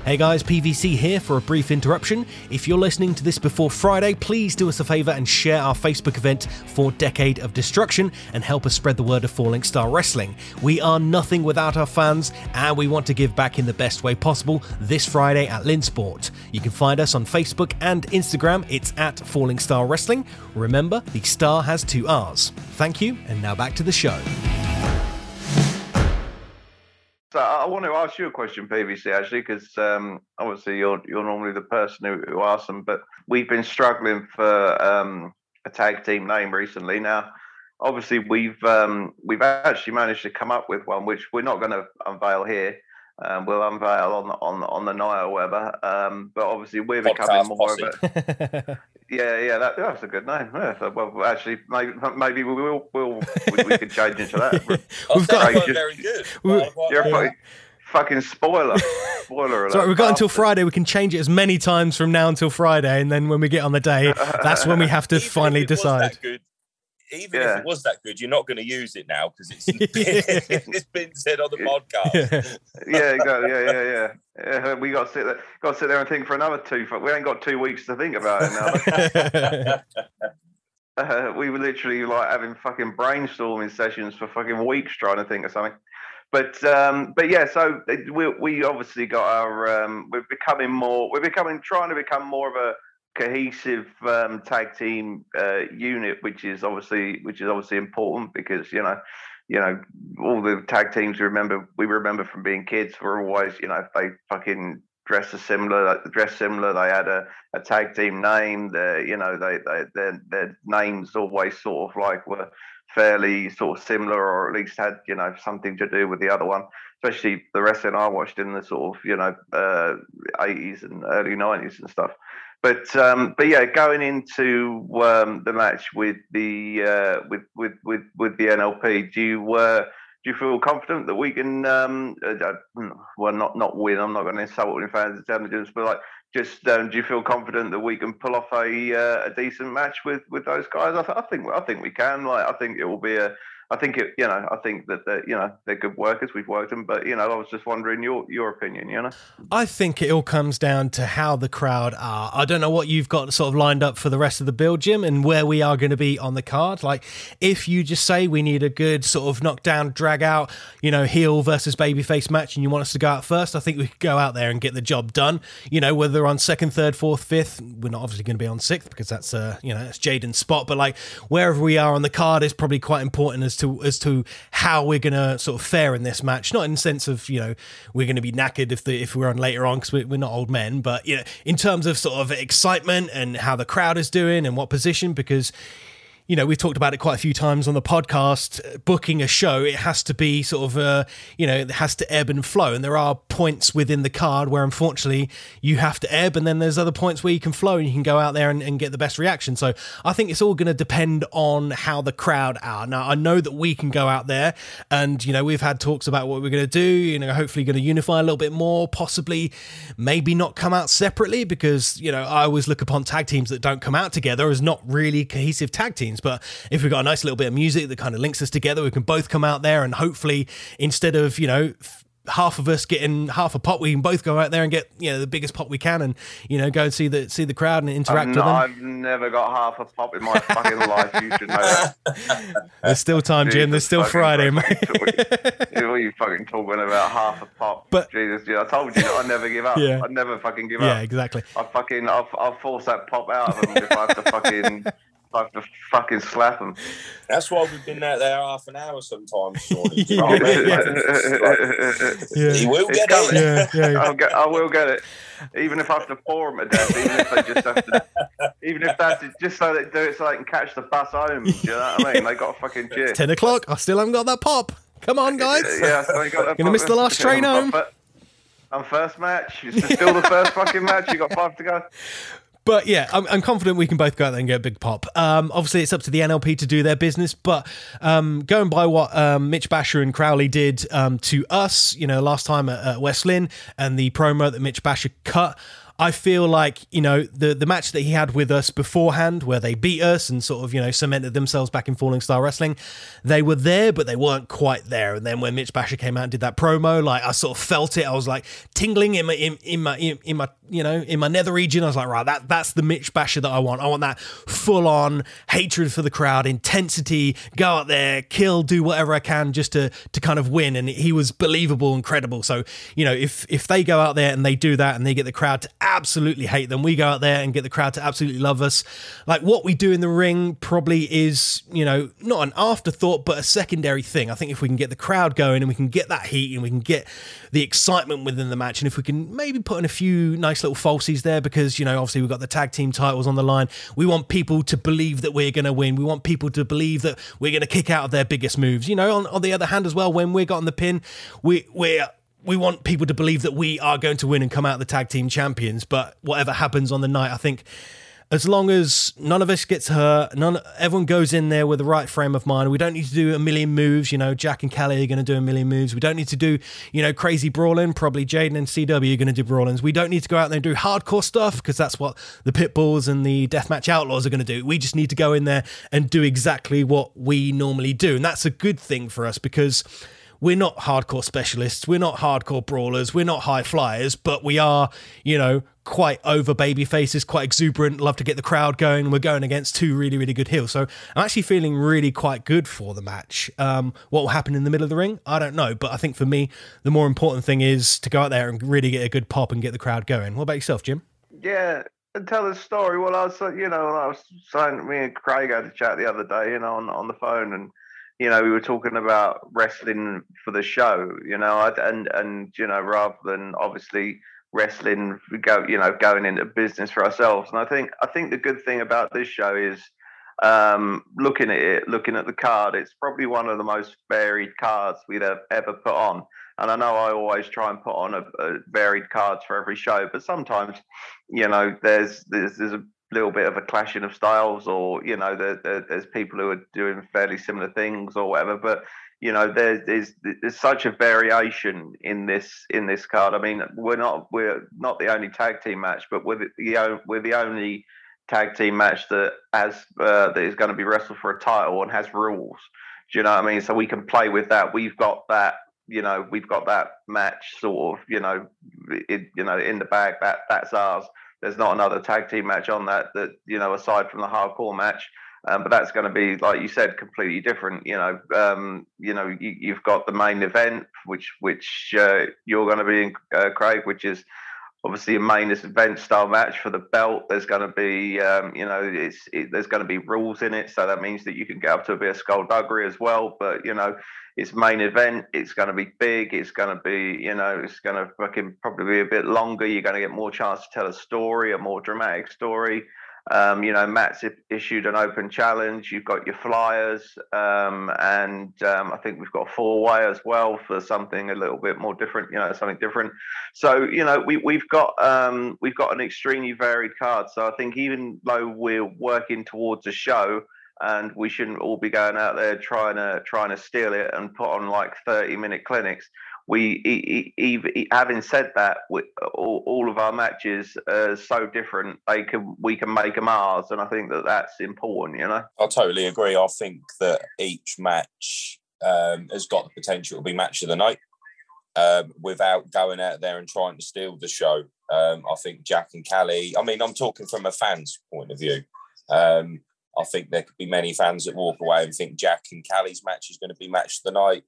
Hey guys, PVC here for a brief interruption. If you're listening to this before Friday, please do us a favour and share our Facebook event for Decade of Destruction and help us spread the word of Falling Star Wrestling. We are nothing without our fans, and we want to give back in the best way possible this Friday at Lynn Sport. You can find us on Facebook and Instagram. It's at Falling Star Wrestling. Remember, the star has two R's. Thank you, and now back to the show. So I want to ask you a question, PVC, actually, because obviously you're normally the person who asks them, but we've been struggling for a tag team name recently. Now, obviously, we've actually managed to come up with one, which we're not going to unveil here. We'll unveil on the night or whatever. But obviously, we're becoming more of it. Yeah, that's a good name. Yeah, well, actually, maybe we could change into that. We've got very good. You're probably, fucking spoiler alert. Sorry, we've got until Friday. We can change it as many times from now until Friday, and then when we get on the day, that's when we have to finally decide. Even if it was that good, you're not going to use it now because it's been said on the podcast. Yeah, we got to sit there and think for another two. We ain't got 2 weeks to think about it now. We were literally like having fucking brainstorming sessions for fucking weeks trying to think of something. But yeah, so we obviously got our. We're trying to become more of a cohesive tag team unit, which is obviously important, because you know all the tag teams we remember from being kids were always, you know, they fucking dressed similar, they had a tag team name, their names always sort of like were fairly sort of similar, or at least had, you know, something to do with the other one, especially the wrestling I watched in the sort of, you know, 80s and early 90s and stuff. But yeah, going into the match with the with the NLP, do you feel confident that we can? Well, not win. I'm not going to insult all the fans' intelligence, but like, just do you feel confident that we can pull off a decent match with those guys? I think we can. Like, I think it will be a. I think it, you know, I think that they're good workers. We've worked them, but you know, I was just wondering your opinion. You know, I think it all comes down to how the crowd are. I don't know what you've got sort of lined up for the rest of the build, Jim, and where we are going to be on the card. Like, if you just say we need a good sort of knockdown, drag out, you know, heel versus babyface match, and you want us to go out first, I think we could go out there and get the job done. You know, whether on second, third, fourth, fifth, we're not obviously going to be on sixth because that's you know, it's Jaden's spot. But like, wherever we are on the card is probably quite important as to how we're going to sort of fare in this match, not in the sense of, you know, we're going to be knackered if we're on later on because we're not old men, but, you know, in terms of sort of excitement and how the crowd is doing and what position, because, you know, we've talked about it quite a few times on the podcast, booking a show, it has to be sort of, you know, it has to ebb and flow. And there are points within the card where, unfortunately, you have to ebb. And then there's other points where you can flow and you can go out there and get the best reaction. So I think it's all going to depend on how the crowd are. Now, I know that we can go out there and, you know, we've had talks about what we're going to do, you know, hopefully going to unify a little bit more, possibly maybe not come out separately because, you know, I always look upon tag teams that don't come out together as not really cohesive tag teams. But if we've got a nice little bit of music that kind of links us together, we can both come out there and hopefully, instead of, you know, half of us getting half a pop, we can both go out there and get, you know, the biggest pop we can, and, you know, go and see the crowd and interact with them. I've never got half a pop in my fucking life. You should know that. There's still time, Jesus, Jim. There's still Friday, mate. What are you fucking talking about? Half a pop. But, Jesus, I told you that I never give up. Yeah. I never fucking give up. Yeah, exactly. I'll force that pop out of them if I have to fucking like to fucking slap him. That's why we've been out there half an hour sometimes, Shawnee. You know what I mean? He will get it. I will get it. Even if I have to pour him to death, even if they just have to, even if that's just so they do it so they can catch the bus home. Do you know what I mean? They got a fucking cheer. 10 o'clock. I still haven't got that pop. Come on, guys. Yeah, so they got that. Gonna miss the last train home. And first match. It's still the first fucking match. You got 5 to go. But yeah, I'm confident we can both go out there and get a big pop. Obviously, it's up to the NLP to do their business, but going by what Mitch Basher and Crowley did to us, you know, last time at West Lynn and the promo that Mitch Basher cut, I feel like, you know, the match that he had with us beforehand where they beat us and sort of, you know, cemented themselves back in Falling Star Wrestling, they were there, but they weren't quite there. And then when Mitch Basher came out and did that promo, like, I sort of felt it. I was like tingling in my you know, in my nether region. I was like, right, that's the Mitch Basher that I want. I want that full on hatred for the crowd, intensity, go out there, kill, do whatever I can just to kind of win. And he was believable and credible. So, you know, if they go out there and they do that and they get the crowd to absolutely hate them, we go out there and get the crowd to absolutely love us. Like, what we do in the ring probably is, you know, not an afterthought, but a secondary thing. I think if we can get the crowd going and we can get that heat and we can get the excitement within the match, and if we can maybe put in a few nice little falsies there, because, you know, obviously we've got the tag team titles on the line, we want people to believe that we're going to win. We want people to believe that we're going to kick out of their biggest moves. You know, on the other hand as well, when we're got on the pin, we want people to believe that we are going to win and come out the tag team champions. But whatever happens on the night, I think as long as none of us gets hurt, everyone goes in there with the right frame of mind. We don't need to do a million moves. You know, Jack and Callie are going to do a million moves. We don't need to do, you know, crazy brawling. Probably Jaden and CW are going to do brawlings. We don't need to go out there and do hardcore stuff, because that's what the Pit Bulls and the Deathmatch Outlaws are going to do. We just need to go in there and do exactly what we normally do. And that's a good thing for us, because we're not hardcore specialists. We're not hardcore brawlers. We're not high flyers, but we are, you know, quite over baby faces, quite exuberant, love to get the crowd going. We're going against two really, really good heels. So I'm actually feeling really quite good for the match. What will happen in the middle of the ring? I don't know. But I think for me, the more important thing is to go out there and really get a good pop and get the crowd going. What about yourself, Jim? Yeah, and tell the story. Well, I was, you know, I was saying, me and Craig had a chat the other day, you know, on the phone, and, you know, we were talking about wrestling for the show, you know, and you know, rather than obviously wrestling, you know, going into business for ourselves. And I think the good thing about this show is looking at it, looking at the card, it's probably one of the most varied cards we've ever put on. And I know I always try and put on a varied cards for every show, but sometimes, you know, there's a little bit of a clashing of styles, or, you know, there's people who are doing fairly similar things or whatever, but, you know, there's such a variation in this card. I mean, we're not the only tag team match, but we're the only tag team match that has that is going to be wrestled for a title and has rules. Do you know what I mean? So we can play with that. We've got that, you know, we've got that match sort of, you know, in the bag. That's ours. There's not another tag team match on that, you know, aside from the hardcore match. But that's going to be, like you said, completely different. You know, you've got the main event, which you're going to be in, Craig, which is obviously a main event style match for the belt. There's going to be, you know, there's going to be rules in it. So that means that you can get up to a bit of skullduggery as well. But, you know, it's main event. It's going to be big. It's going to be, you know, it's going to fucking probably be a bit longer. You're going to get more chance to tell a story, a more dramatic story. You know, Matt's issued an open challenge. You've got your flyers. I think we've got 4-way as well for something a little bit more different, you know, something different. So, you know, we've got an extremely varied card. So I think even though we're working towards a show, and we shouldn't all be going out there trying to steal it and put on like 30-minute clinics. Having said that, all of our matches are so different. We can make them ours, and I think that that's important. You know, I totally agree. I think that each match has got the potential to be match of the night, without going out there and trying to steal the show. I think Jack and Callie. I mean, I'm talking from a fan's point of view. I think there could be many fans that walk away and think Jack and Callie's match is going to be match of the night.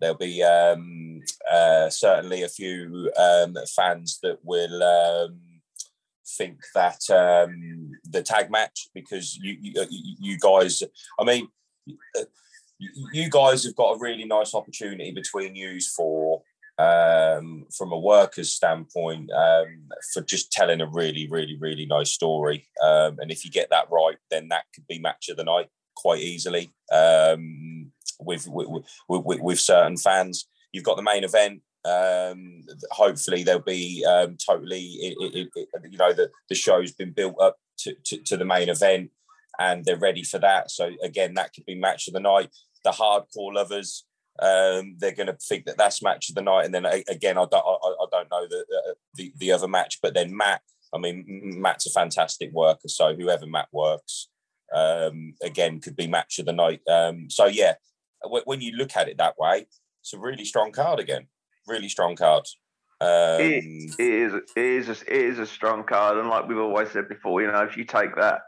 There'll be certainly a few fans that will think that the tag match, because you guys, I mean, you guys have got a really nice opportunity between yous for, from a worker's standpoint, for just telling a really, really, really nice story. And if you get that right, then that could be match of the night quite easily with certain fans. You've got the main event. Hopefully there'll be totally, you know, the show's been built up to the main event and they're ready for that. So again, that could be match of the night. The hardcore lovers, they're going to think that that's match of the night. And then again, I don't know the other match, but then Matt, I mean, Matt's a fantastic worker. So whoever Matt works, again, could be match of the night. So yeah, when you look at it that way, it's a really strong card again. Really strong card. It is a strong card. And like we've always said before, you know, if you take that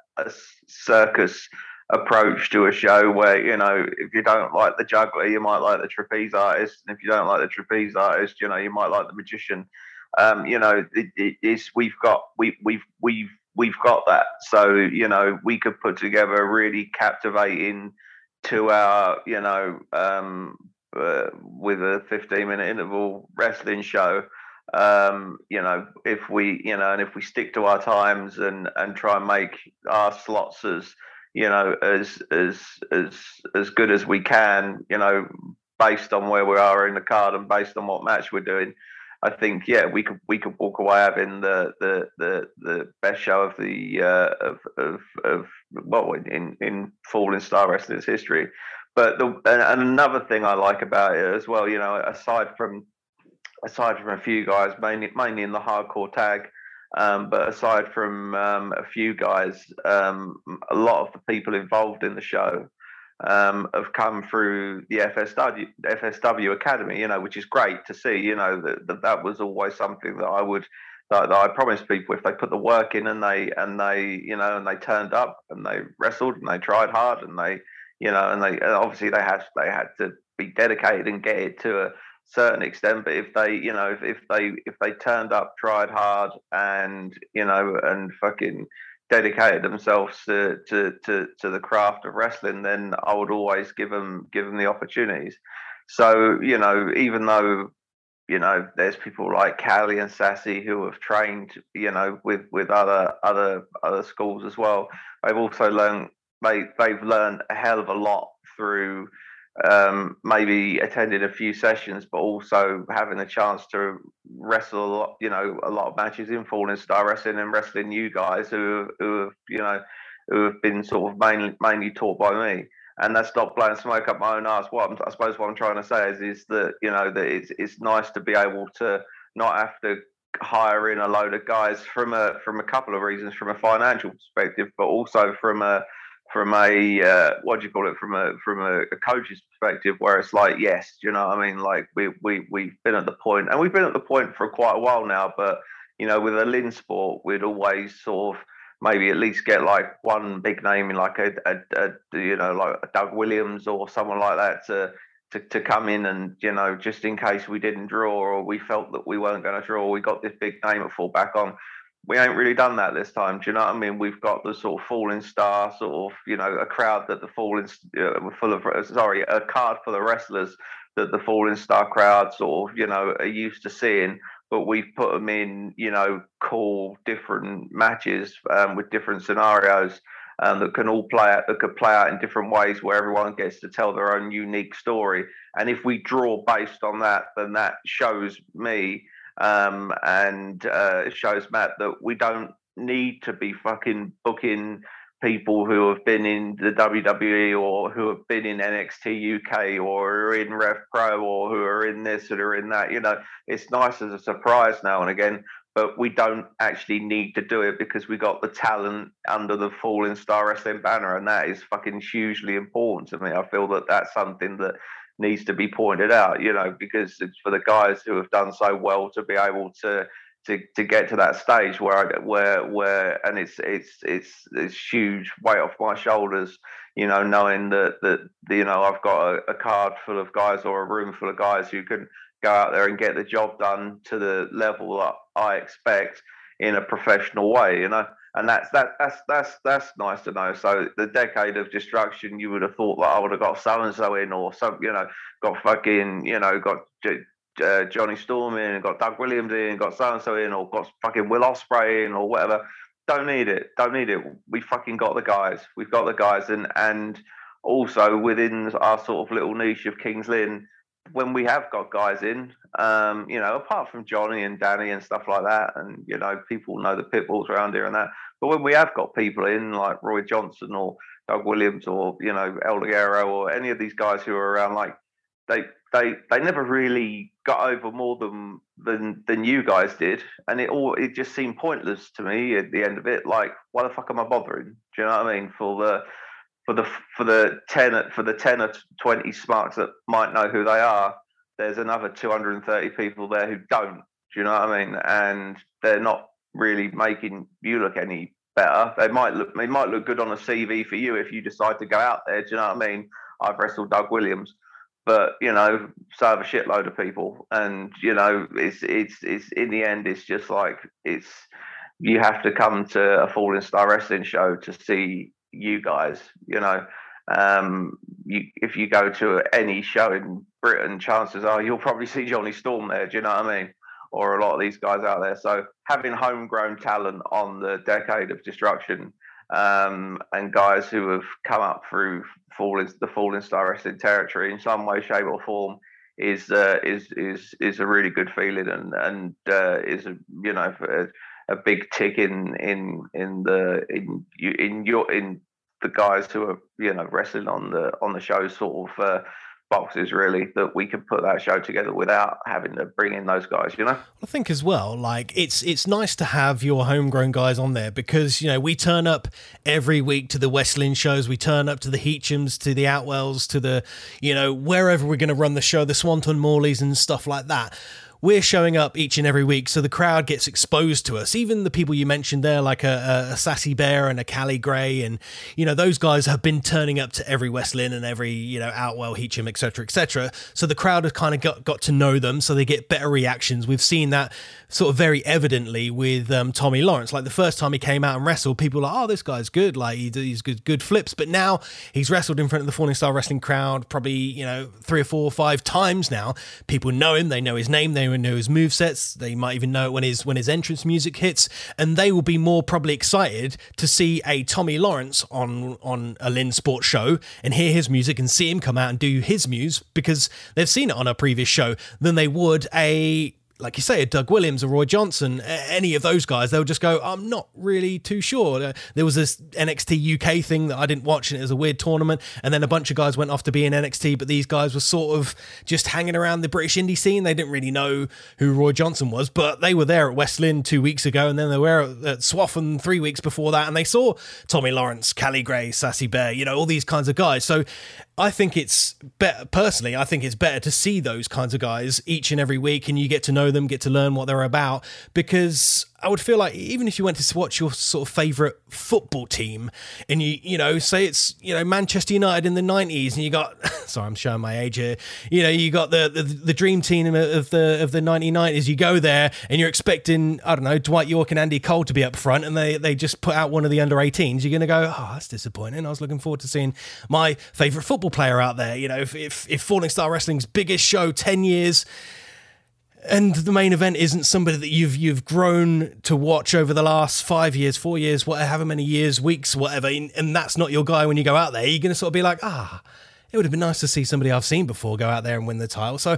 circus approach to a show where, you know, if you don't like the juggler, you might like the trapeze artist. And if you don't like the trapeze artist, you know, you might like the magician. You know, we've got that. So, you know, we could put together a really captivating 2 hour, you know, with a 15-minute interval wrestling show, you know, if we, you know, and if we stick to our times and try and make our slots as, you know, as good as we can, you know, based on where we are in the card and based on what match we're doing, I think, yeah, we could walk away having the best show of the of well, in Falling Star Wrestling's history. But and another thing I like about it as well, you know, aside from a few guys, mainly in the hardcore tag, but aside from a few guys, a lot of the people involved in the show have come through the FSW Academy, you know, which is great to see. You know, that was always something that I promised people, if they put the work in and they you know, and they turned up and they wrestled and they tried hard and they, you know, and they obviously they had to be dedicated and get it to a certain extent. But if they, you know, if they turned up, tried hard, and you know, and fucking dedicated themselves to the craft of wrestling, then I would always give them the opportunities. So, you know, even though, you know, there's people like Callie and Sassy who have trained, you know, with other schools as well, they've also learned. They've learned a hell of a lot through maybe attending a few sessions, but also having a chance to wrestle a lot, you know, a lot of matches in Falling Star Wrestling and wrestling you guys who have, you know, who have been sort of mainly taught by me. And that's not blowing smoke up my own ass. I suppose what I'm trying to say is that, you know, that it's nice to be able to not have to hire in a load of guys from a couple of reasons, from a financial perspective, but also from a coach's perspective, where it's like, yes, you know what I mean, like we've been at the point, and we've been at the point for quite a while now, but you know, with a Lynn Sport, we'd always sort of maybe at least get like one big name in like a you know, like a Doug Williams or someone like that to come in, and you know, just in case we didn't draw or we felt that we weren't going to draw, we got this big name to fall back on. We ain't really done that this time. Do you know what I mean? We've got the sort of Falling Star, sort of, you know, a crowd that the Falling full of, sorry, a card full of wrestlers that the Falling Star crowd sort of, you know, are used to seeing. But we've put them in, you know, cool different matches with different scenarios that can all play out, that could play out in different ways, where everyone gets to tell their own unique story. And if we draw based on that, then that shows me. It shows Matt that we don't need to be fucking booking people who have been in the WWE or who have been in NXT UK or are in Rev Pro or who are in this and are in that. You know, it's nice as a surprise now and again, but we don't actually need to do it because we got the talent under the Falling Star Wrestling banner, and that is fucking hugely important to me. I feel that that's something that needs to be pointed out, you know, because it's for the guys who have done so well to be able to get to that stage where and it's huge weight off my shoulders, you know, knowing that you know, I've got a card full of guys or a room full of guys who can go out there and get the job done to the level that I expect. in a professional way, you know. And that's nice to know. So the Decade of Destruction, you would have thought that I would have got so and so in, or some, you know, got fucking, you know, got Johnny Storm in, got Doug Williams in, got so and so in, or got fucking Will Ospreay in, or whatever. Don't need it. Don't need it. We fucking got the guys. We've got the guys, and also within our sort of little niche of Kings Lynn, when we have got guys in, you know, apart from Johnny and Danny and stuff like that, and, you know, people know the Pit Bulls around here and that, but when we have got people in, like Roy Johnson or Doug Williams or, you know, El Ligero or any of these guys who are around, like, they never really got over more than you guys did, and it just seemed pointless to me at the end of it. Like, why the fuck am I bothering? Do you know what I mean? For the 10 or 20 smarks that might know who they are, there's another 230 people there who don't. Do you know what I mean? And they're not really making you look any better. They might look good on a CV for you if you decide to go out there. Do you know what I mean? I've wrestled Doug Williams, but, you know, so have a shitload of people. And, you know, it's in the end, it's just like, it's, you have to come to a Falling Star Wrestling show to see you guys, you know. If you go to any show in Britain, chances are you'll probably see Johnny Storm there, do you know what I mean? Or a lot of these guys out there. So having homegrown talent on the Decade of Destruction, and guys who have come up through Falling Star Wrestling territory in some way, shape or form is a really good feeling, and is a, you know, a big tick in the guys who are, you know, wrestling on the show sort of boxes, really, that we can put that show together without having to bring in those guys, you know. I think as well, like, it's nice to have your homegrown guys on there, because, you know, we turn up every week to the West Lynn shows, we turn up to the Heachams, to the Outwells, to the, you know, wherever we're going to run the show, the Swanton Morleys and stuff like that. We're showing up each and every week, so the crowd gets exposed to us. Even the people you mentioned there, like a Sassy Bear and a Callie Gray, and, you know, those guys have been turning up to every West Lynn and every, you know, Outwell, Heacham, etc., etc. So the crowd have kind of got to know them, so they get better reactions. We've seen that sort of very evidently with Tommy Lawrence. Like, the first time he came out and wrestled, people were like, oh, this guy's good, like, he's good flips. But now he's wrestled in front of the Falling Star Wrestling crowd probably, you know, 3 or 4 or 5 times now. People know him, they know his name, they know his movesets, they might even know it when his entrance music hits, and they will be more probably excited to see a Tommy Lawrence on a Lynn Sport show and hear his music and see him come out and do his muse, because they've seen it on a previous show, than they would a, like you say, a Doug Williams or Roy Johnson, any of those guys. They'll just go, I'm not really too sure. There was this NXT UK thing that I didn't watch, and it was a weird tournament, and then a bunch of guys went off to be in NXT, but these guys were sort of just hanging around the British indie scene. They didn't really know who Roy Johnson was, but they were there at West Lynn 2 weeks ago, and then they were at Swaffham 3 weeks before that, and they saw Tommy Lawrence, Callie Gray, Sassy Bear, you know, all these kinds of guys. So I think it's better, personally, I think it's better to see those kinds of guys each and every week, and you get to know them, get to learn what they're about, because I would feel like even if you went to watch your sort of favourite football team, and you know, say it's, you know, Manchester United in the 90s, and you got, sorry, I'm showing my age here, you know, you got the dream team of the 1990s, you go there and you're expecting, I don't know, Dwight York and Andy Cole to be up front, and they just put out one of the under 18s, you're going to go, oh, that's disappointing. I was looking forward to seeing my favourite football player out there. You know, if Falling Star Wrestling's biggest show 10 years, and the main event isn't somebody that you've grown to watch over the last 5 years, 4 years, whatever, however many years, weeks, whatever, and that's not your guy when you go out there, you're going to sort of be like, it would have been nice to see somebody I've seen before go out there and win the title. So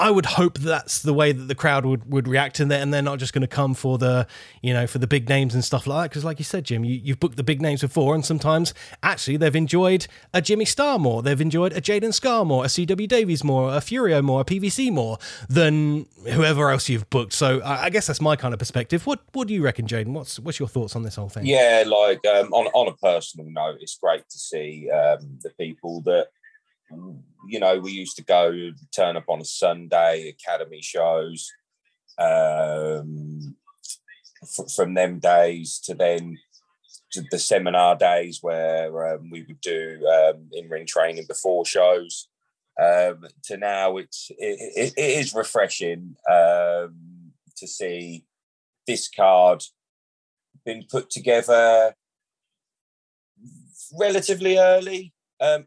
I would hope that's the way that the crowd would react, and they're not just going to come for the, you know, for the big names and stuff like that. Because like you said, Jim, you've booked the big names before, and sometimes actually they've enjoyed a Jimmy Starr more, they've enjoyed a Jaden Scar more, a CW Davies more, a Furio more, a PVC more than whoever else you've booked. So I guess that's my kind of perspective. What do you reckon, Jaden? What's your thoughts on this whole thing? Yeah, like on a personal note, it's great to see the people that, you know, we used to go turn up on a Sunday, academy shows, from them days to then to the seminar days where we would do in-ring training before shows, to now it is refreshing to see this card been put together relatively early,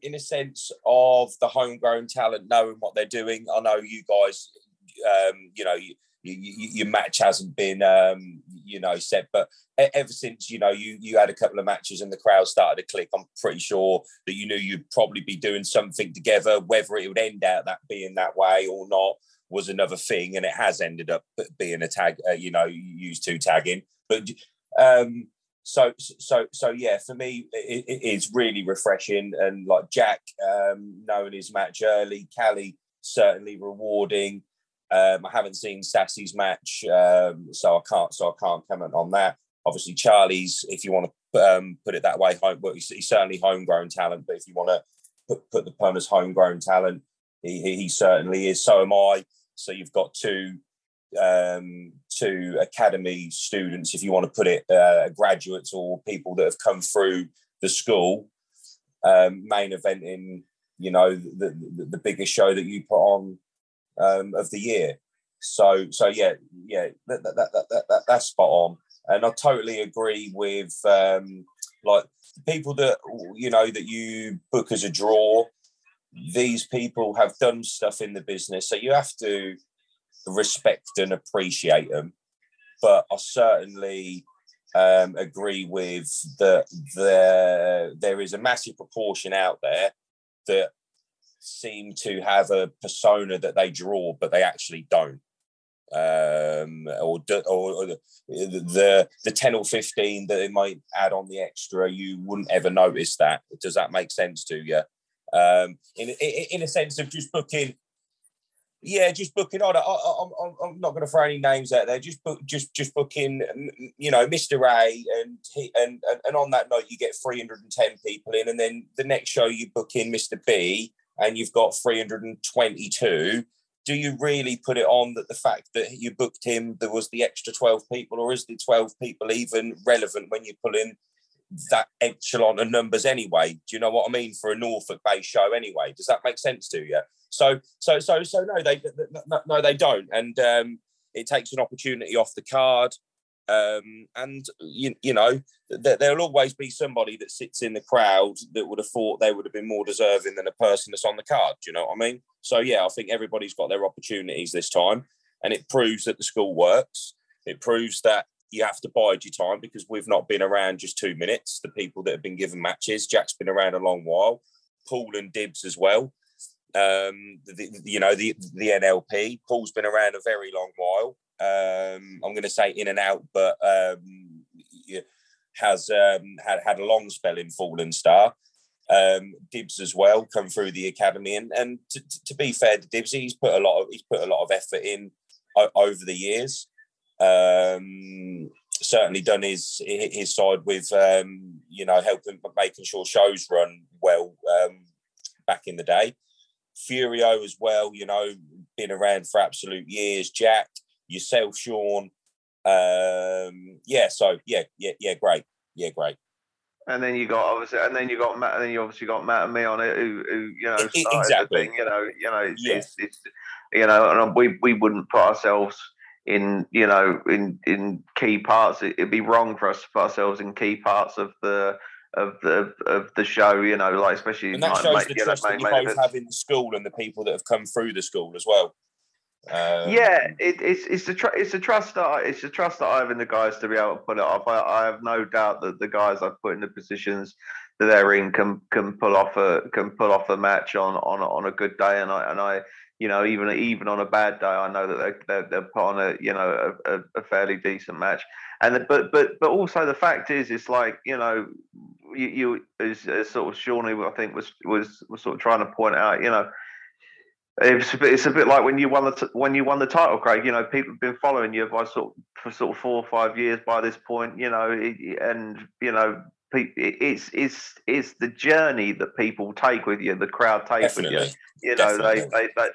in a sense of the homegrown talent knowing what they're doing. I know you guys, you know, your match hasn't been, you know, set, but ever since, you know, you had a couple of matches and the crowd started to click, I'm pretty sure that you knew you'd probably be doing something together. Whether it would end out that being that way or not was another thing, and it has ended up being a tag, you know, you used to tagging. But so yeah, for me, it's really refreshing. And like Jack, knowing his match early, Callie certainly rewarding. I haven't seen Sassy's match, so I can't comment on that. Obviously, Charlie's, if you want to put it that way, he's certainly homegrown talent. But if you want to put the pun as homegrown talent, he certainly is. So am I. So you've got two academy students, if you want to put it, graduates or people that have come through the school, main event in, you know, the biggest show that you put on. Of the year, so yeah, that's spot on, and I totally agree with like the people that, you know, that you book as a draw. These people have done stuff in the business, so you have to respect and appreciate them. But I certainly agree with that. There is a massive proportion out there that seem to have a persona that they draw, but they actually don't. Or the 10 or 15 that they might add on the extra, you wouldn't ever notice that. Does that make sense to you? In a sense of just booking, yeah, just booking. I'm not going to throw any names out there. Just booking. You know, Mr. A, and on that note, you get 310 people in, and then the next show you book in Mr. B. And you've got 322. Do you really put it on that the fact that you booked him, there was the extra 12 people, or is the 12 people even relevant when you pull in that echelon of numbers anyway? Do you know what I mean? For a Norfolk-based show anyway, does that make sense to you? So no, they don't, and it takes an opportunity off the card. And you know, there'll always be somebody that sits in the crowd that would have thought they would have been more deserving than a person that's on the card. Do you know what I mean? So yeah, I think everybody's got their opportunities this time, and it proves that the school works. It proves that you have to bide your time, because we've not been around just 2 minutes. The people that have been given matches, Jack's been around a long while, Paul and Dibs as well. You know, the NLP, Paul's been around a very long while. I'm going to say in and out, but has had a long spell in Falling Star. Dibs as well, come through the academy, and to be fair to Dibs, he's put a lot of effort in over the years. Certainly done his side with you know, helping, making sure shows run well back in the day. Furio as well, you know, been around for absolute years. Jack. Yourself, Shawn. Great. And then you got obviously got Matt and me on it, who you know, started exactly. The thing, and we wouldn't put ourselves in, you know, in key parts. It'd be wrong for us to put ourselves in key parts of the show, you know, like especially. And that shows the trust that you both have in the school and the people that have come through the school as well. It's the trust that I have in the guys to be able to put it off. I have no doubt that the guys I've put in the positions that they're in can pull off a match on a good day, and I you know, even on a bad day, I know that they're put on a, you know, a fairly decent match. And but also the fact is, it's like, you know, you as sort of Shawn, I think was sort of trying to point out, you know. It's a bit like when you won the title, Craig. You know, people have been following you for 4 or 5 years by this point. You know, and you know, it's the journey that people take with you, the crowd takes with you. You know,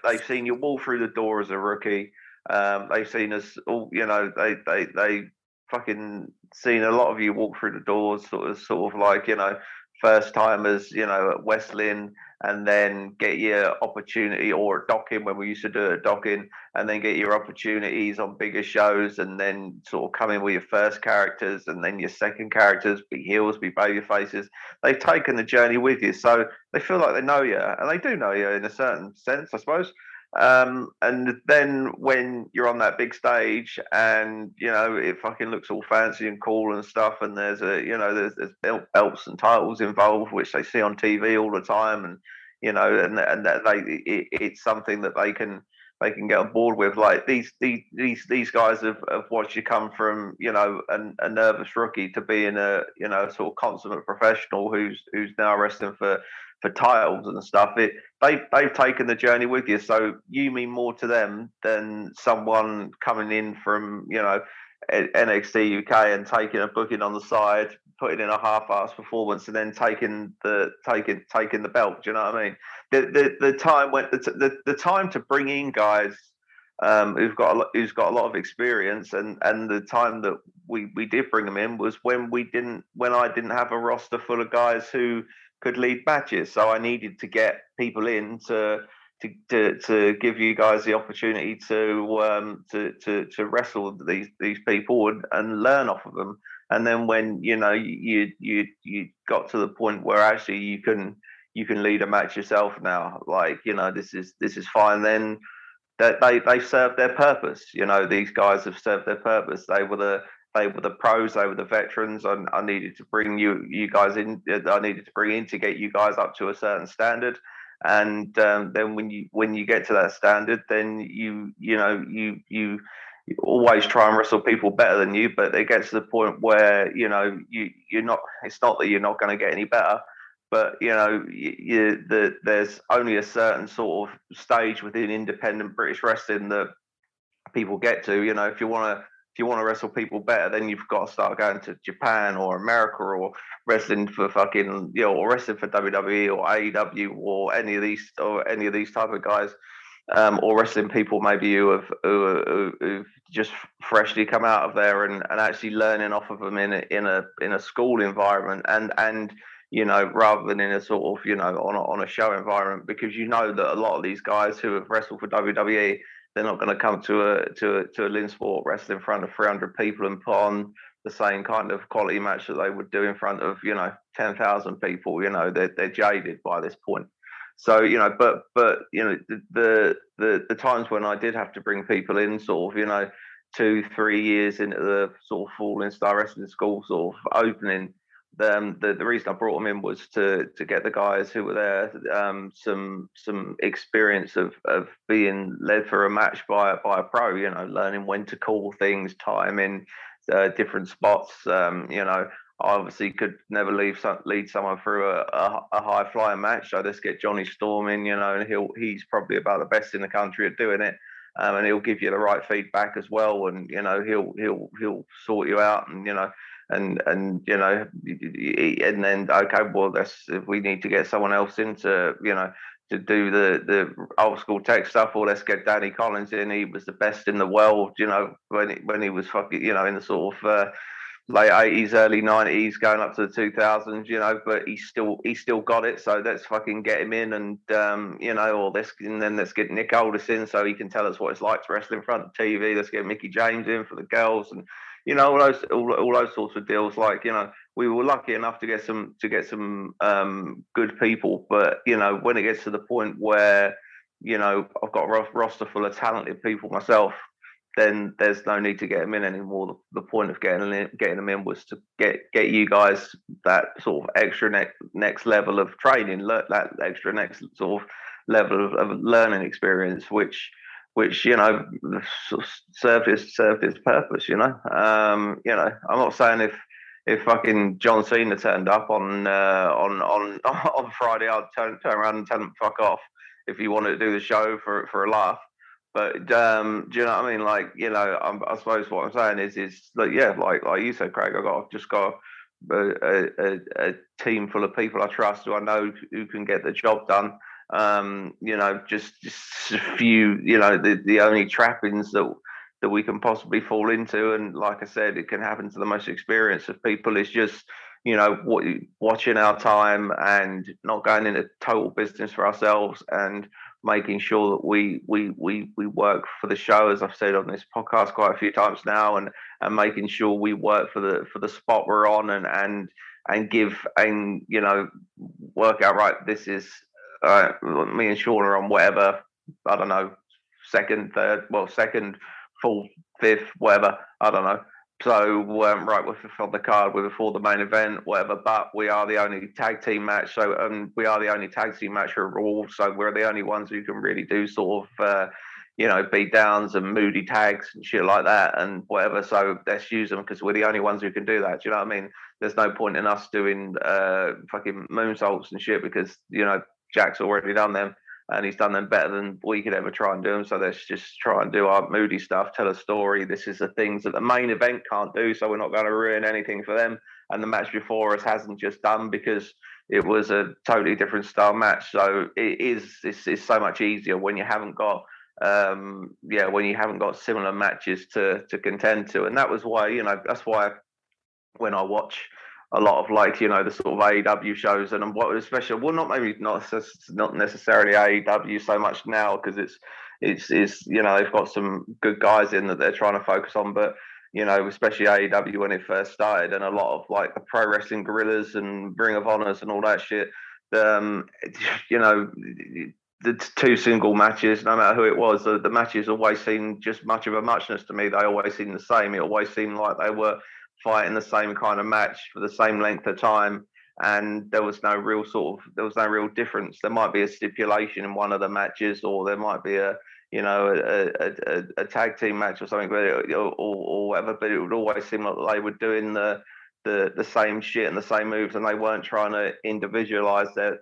they've seen you walk through the door as a rookie. They've seen us all. You know, they fucking seen a lot of you walk through the doors, sort of like, you know, first timers, you know, at West Lynn, and then get your opportunity, or at Docking when we used to do it at Docking, and then get your opportunities on bigger shows, and then sort of come in with your first characters and then your second characters, be heels, be baby faces. They've taken the journey with you, so they feel like they know you, and they do know you in a certain sense, I suppose. And then when you're on that big stage and, you know, it fucking looks all fancy and cool and stuff, and there's a, you know, there's belts and titles involved, which they see on TV all the time, and, you know, and that it's something that they can get on board with. Like these guys have watched you come from, you know, a nervous rookie to being a, you know, sort of consummate professional who's now wrestling for titles and stuff. They've taken the journey with you, so you mean more to them than someone coming in from, you know, NXT UK and taking a booking on the side, putting in a half-ass performance, and then taking the belt. Do you know what I mean? The time to bring in guys who's got a lot of experience, and the time that we did bring them in was when I didn't have a roster full of guys who could lead matches. So I needed to get people in to give you guys the opportunity to wrestle these people and learn off of them. And then when, you know, you got to the point where actually you can lead a match yourself now, like, you know, this is fine, then that they served their purpose. You know, these guys have served their purpose. They were the pros, they were the veterans, and I needed to bring you guys in. I needed to bring in to get you guys up to a certain standard, and then when you get to that standard, then you always try and wrestle people better than you. But it gets to the point where, you know, you're not. It's not that you're not going to get any better, but, you know, there's only a certain sort of stage within independent British wrestling that people get to. You know, if you want to wrestle people better, then you've got to start going to Japan or America, or wrestling for fucking, you know, or wrestling for WWE or AEW or any of these type of guys, or wrestling people maybe who've just freshly come out of there and actually learning off of them in a school environment, and you know, rather than in a sort of, you know, on a show environment, because you know that a lot of these guys who have wrestled for WWE, they're not going to come to a Lynn Sport wrestling in front of 300 people and put on the same kind of quality match that they would do in front of, you know, 10,000 people. You know, they're jaded by this point. So, you know, but you know, the times when I did have to bring people in, sort of, you know, 2-3 years into the sort of Falling Star Wrestling School sort of opening, the reason I brought them in was to get the guys who were there some experience of being led for a match by a pro. You know, learning when to call things, timing, different spots. You know, I obviously could never lead someone through a high flying match. So let's get Johnny Storm in. You know, and he's probably about the best in the country at doing it. And he'll give you the right feedback as well, and, you know, he'll sort you out, and, you know. And you know, and then, okay, well, that's, if we need to get someone else in to, you know, to do the old school tech stuff, or let's get Danny Collins in. He was the best in the world, you know, when he was fucking, you know, in the sort of late 80s, early 90s, going up to the 2000s, you know, but he still got it. So let's fucking get him in, and you know, or this, and then let's get Nick Aldis in so he can tell us what it's like to wrestle in front of TV. Let's get Mickey James in for the girls, and, you know, all those sorts of deals. Like, you know, we were lucky enough to get some good people, but, you know, when it gets to the point where, you know, I've got a roster full of talented people myself, then there's no need to get them in anymore. The point of getting them in was to get you guys that sort of extra next level of training, that extra next sort of level of learning experience, which, you know, served its purpose, you know. You know, I'm not saying if fucking John Cena turned up on Friday, I'd turn around and tell him fuck off if he wanted to do the show for a laugh. But do you know what I mean? Like, you know, I suppose what I'm saying is like, yeah, like you said, Craig, I've just got a team full of people I trust, who I know who can get the job done. You know, just a few, you know, the only trappings that we can possibly fall into, and like I said, it can happen to the most experienced of people, is just you know, watching our time and not going into total business for ourselves, and making sure that we work for the show, as I've said on this podcast quite a few times now, and making sure we work for the spot we're on, and give, and, you know, work out, right, this is me and Shawn are on whatever, I don't know, second, fourth, fifth, whatever, I don't know. So, right, we're on the card, we're before the main event, whatever, but we are the only tag team match, so we are the only tag team match overall, so we're the only ones who can really do sort of, you know, beat downs and moody tags and shit like that and whatever, so let's use them because we're the only ones who can do that, do you know what I mean? There's no point in us doing fucking moonsaults and shit because, you know, Jack's already done them. And he's done them better than we could ever try and do them. So let's just try and do our moody stuff, tell a story. This is the things that the main event can't do, so we're not going to ruin anything for them. And the match before us hasn't just done because it was a totally different style match. So it's so much easier when you haven't got similar matches to contend to. And that was why, you know, that's why when I watch a lot of, like, you know, the sort of AEW shows, and what was special, well, not necessarily AEW so much now because it's you know, they've got some good guys in that they're trying to focus on, but, you know, especially AEW when it first started, and a lot of like the pro wrestling guerrillas and Ring of Honors and all that shit, you know, the two single matches, no matter who it was, the matches always seemed just much of a muchness to me. They always seemed the same. It always seemed like they were fighting the same kind of match for the same length of time, and there was no real difference. There might be a stipulation in one of the matches, or there might be a, you know, a tag team match or something, or whatever, but it would always seem like they were doing the same shit and the same moves, and they weren't trying to individualize their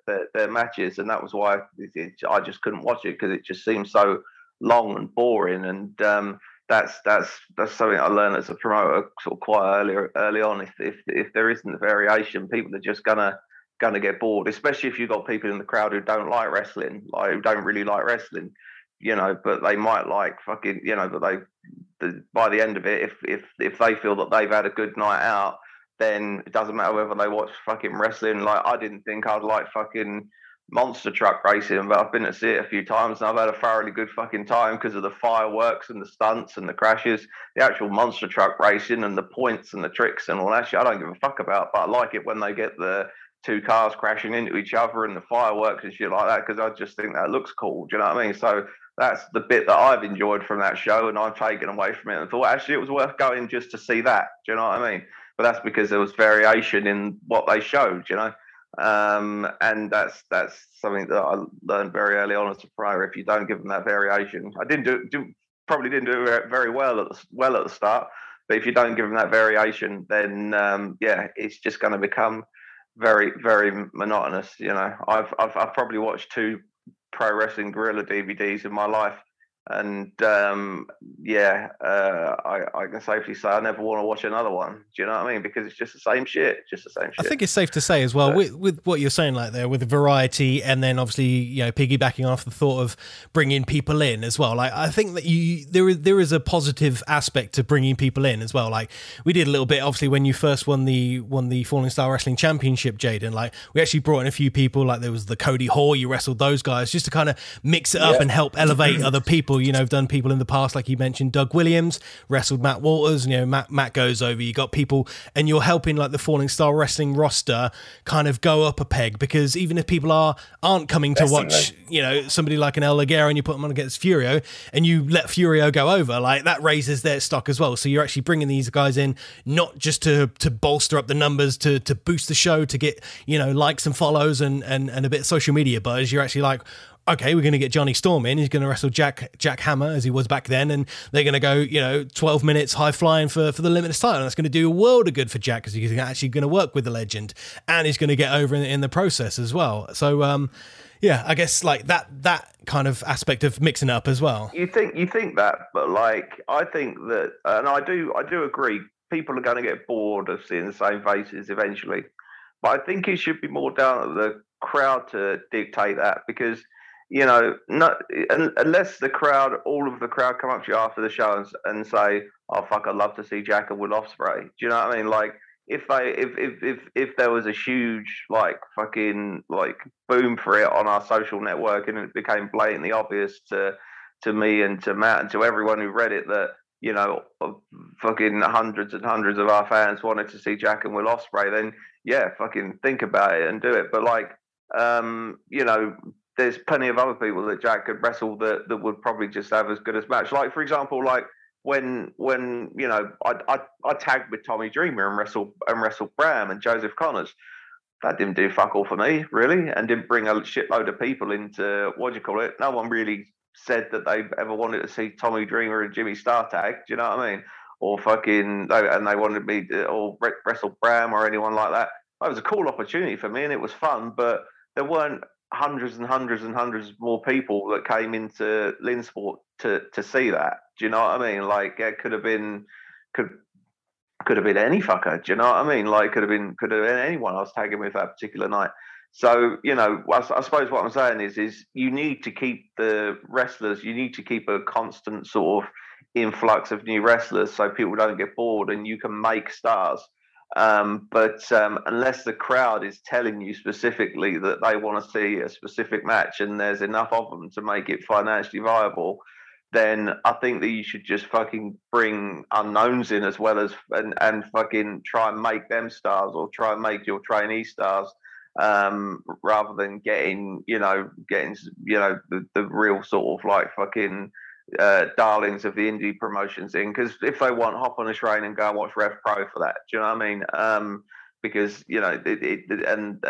matches. And that was why I just couldn't watch it, because it just seemed so long and boring. And that's something I learned as a promoter sort of quite early on. If there isn't a variation, people are just gonna get bored, especially if you've got people in the crowd who don't like wrestling, like who don't really like wrestling, you know, but they might like fucking, you know, but by the end of it, if they feel that they've had a good night out, then it doesn't matter whether they watch fucking wrestling. Like, I didn't think I'd like fucking monster truck racing, but I've been to see it a few times and I've had a thoroughly good fucking time because of the fireworks and the stunts and the crashes. The actual monster truck racing and the points and the tricks and all that shit, I don't give a fuck about, but I like it when they get the two cars crashing into each other and the fireworks and shit like that, because I just think that looks cool. Do you know what I mean? So that's the bit that I've enjoyed from that show, and I've taken away from it and thought, actually, it was worth going just to see that. Do you know what I mean? But that's because there was variation in what they showed, you know? And that's something that I learned very early on as a prior. If you don't give them that variation, I probably didn't do it very well at the start. But if you don't give them that variation, then it's just going to become very, very monotonous. You know, I've probably watched two pro wrestling guerrilla DVDs in my life, and I can safely say I never want to watch another one. Do you know what I mean? Because it's just the same shit, I think it's safe to say as well, with what you're saying, like there, with the variety, and then obviously, you know, piggybacking off the thought of bringing people in as well. Like, I think that there is a positive aspect to bringing people in as well. Like, we did a little bit, obviously, when you first won the Falling Star Wrestling Championship, Jaden. Like, we actually brought in a few people. Like, there was the Cody Hoare, you wrestled those guys just to kind of mix it up and help elevate other people. You know, I've done people in the past, like you mentioned, Doug Williams wrestled Matt Walters, you know, Matt goes over, you got people, and you're helping like the Falling Star Wrestling roster kind of go up a peg, because even if people aren't coming to watch, you know, somebody like an El Ligero, and you put them on against Furio and you let Furio go over, like that raises their stock as well. So you're actually bringing these guys in, not just to bolster up the numbers, to boost the show, to get, you know, likes and follows and a bit of social media buzz. You're actually like, okay, we're going to get Johnny Storm in. He's going to wrestle Jack Hammer, as he was back then, and they're going to go, you know, 12 minutes high flying for the limitless title. And that's going to do a world of good for Jack, because he's actually going to work with the legend, and he's going to get over in the process as well. So, I guess like that kind of aspect of mixing up as well. You think that, but like I think that, and I do agree, people are going to get bored of seeing the same faces eventually. But I think it should be more down to the crowd to dictate that, because, you know, unless all of the crowd come up to you after the show and say, oh, fuck, I'd love to see Jack and Will Ospreay. Do you know what I mean? Like, if there was a huge fucking boom for it on our social network, and it became blatantly obvious to me and to Matt and to everyone who read it that, you know, fucking hundreds and hundreds of our fans wanted to see Jack and Will Ospreay, then yeah, fucking think about it and do it. But you know, there's plenty of other people that Jack could wrestle that would probably just have as good as match. Like, for example, when you know, I tagged with Tommy Dreamer and wrestled Bram and Joseph Connors. That didn't do fuck all for me, really, and didn't bring a shitload of people into no one really said that they ever wanted to see Tommy Dreamer and Jimmy Starr tag, do you know what I mean? Or fucking, and they wanted me to, or wrestle Bram or anyone like that. That was a cool opportunity for me and it was fun, but there weren't hundreds and hundreds and hundreds more people that came into Lynn Sport to see that. Do you know what I mean? Like, it could have been, could have been any fucker. Do you know what I mean? Like, could have been anyone I was tagging with that particular night. So, you know, I suppose what I'm saying is you need to keep the wrestlers, you need to keep a constant sort of influx of new wrestlers so people don't get bored and you can make stars. But unless the crowd is telling you specifically that they want to see a specific match and there's enough of them to make it financially viable, then I think that you should just fucking bring unknowns in as well as, and fucking try and make them stars or try and make your trainee stars. Rather than getting the real sort of fucking darlings of the indie promotions in, because if they want, hop on a train and go and watch Rev Pro for that. Do you know what I mean? Because you know it and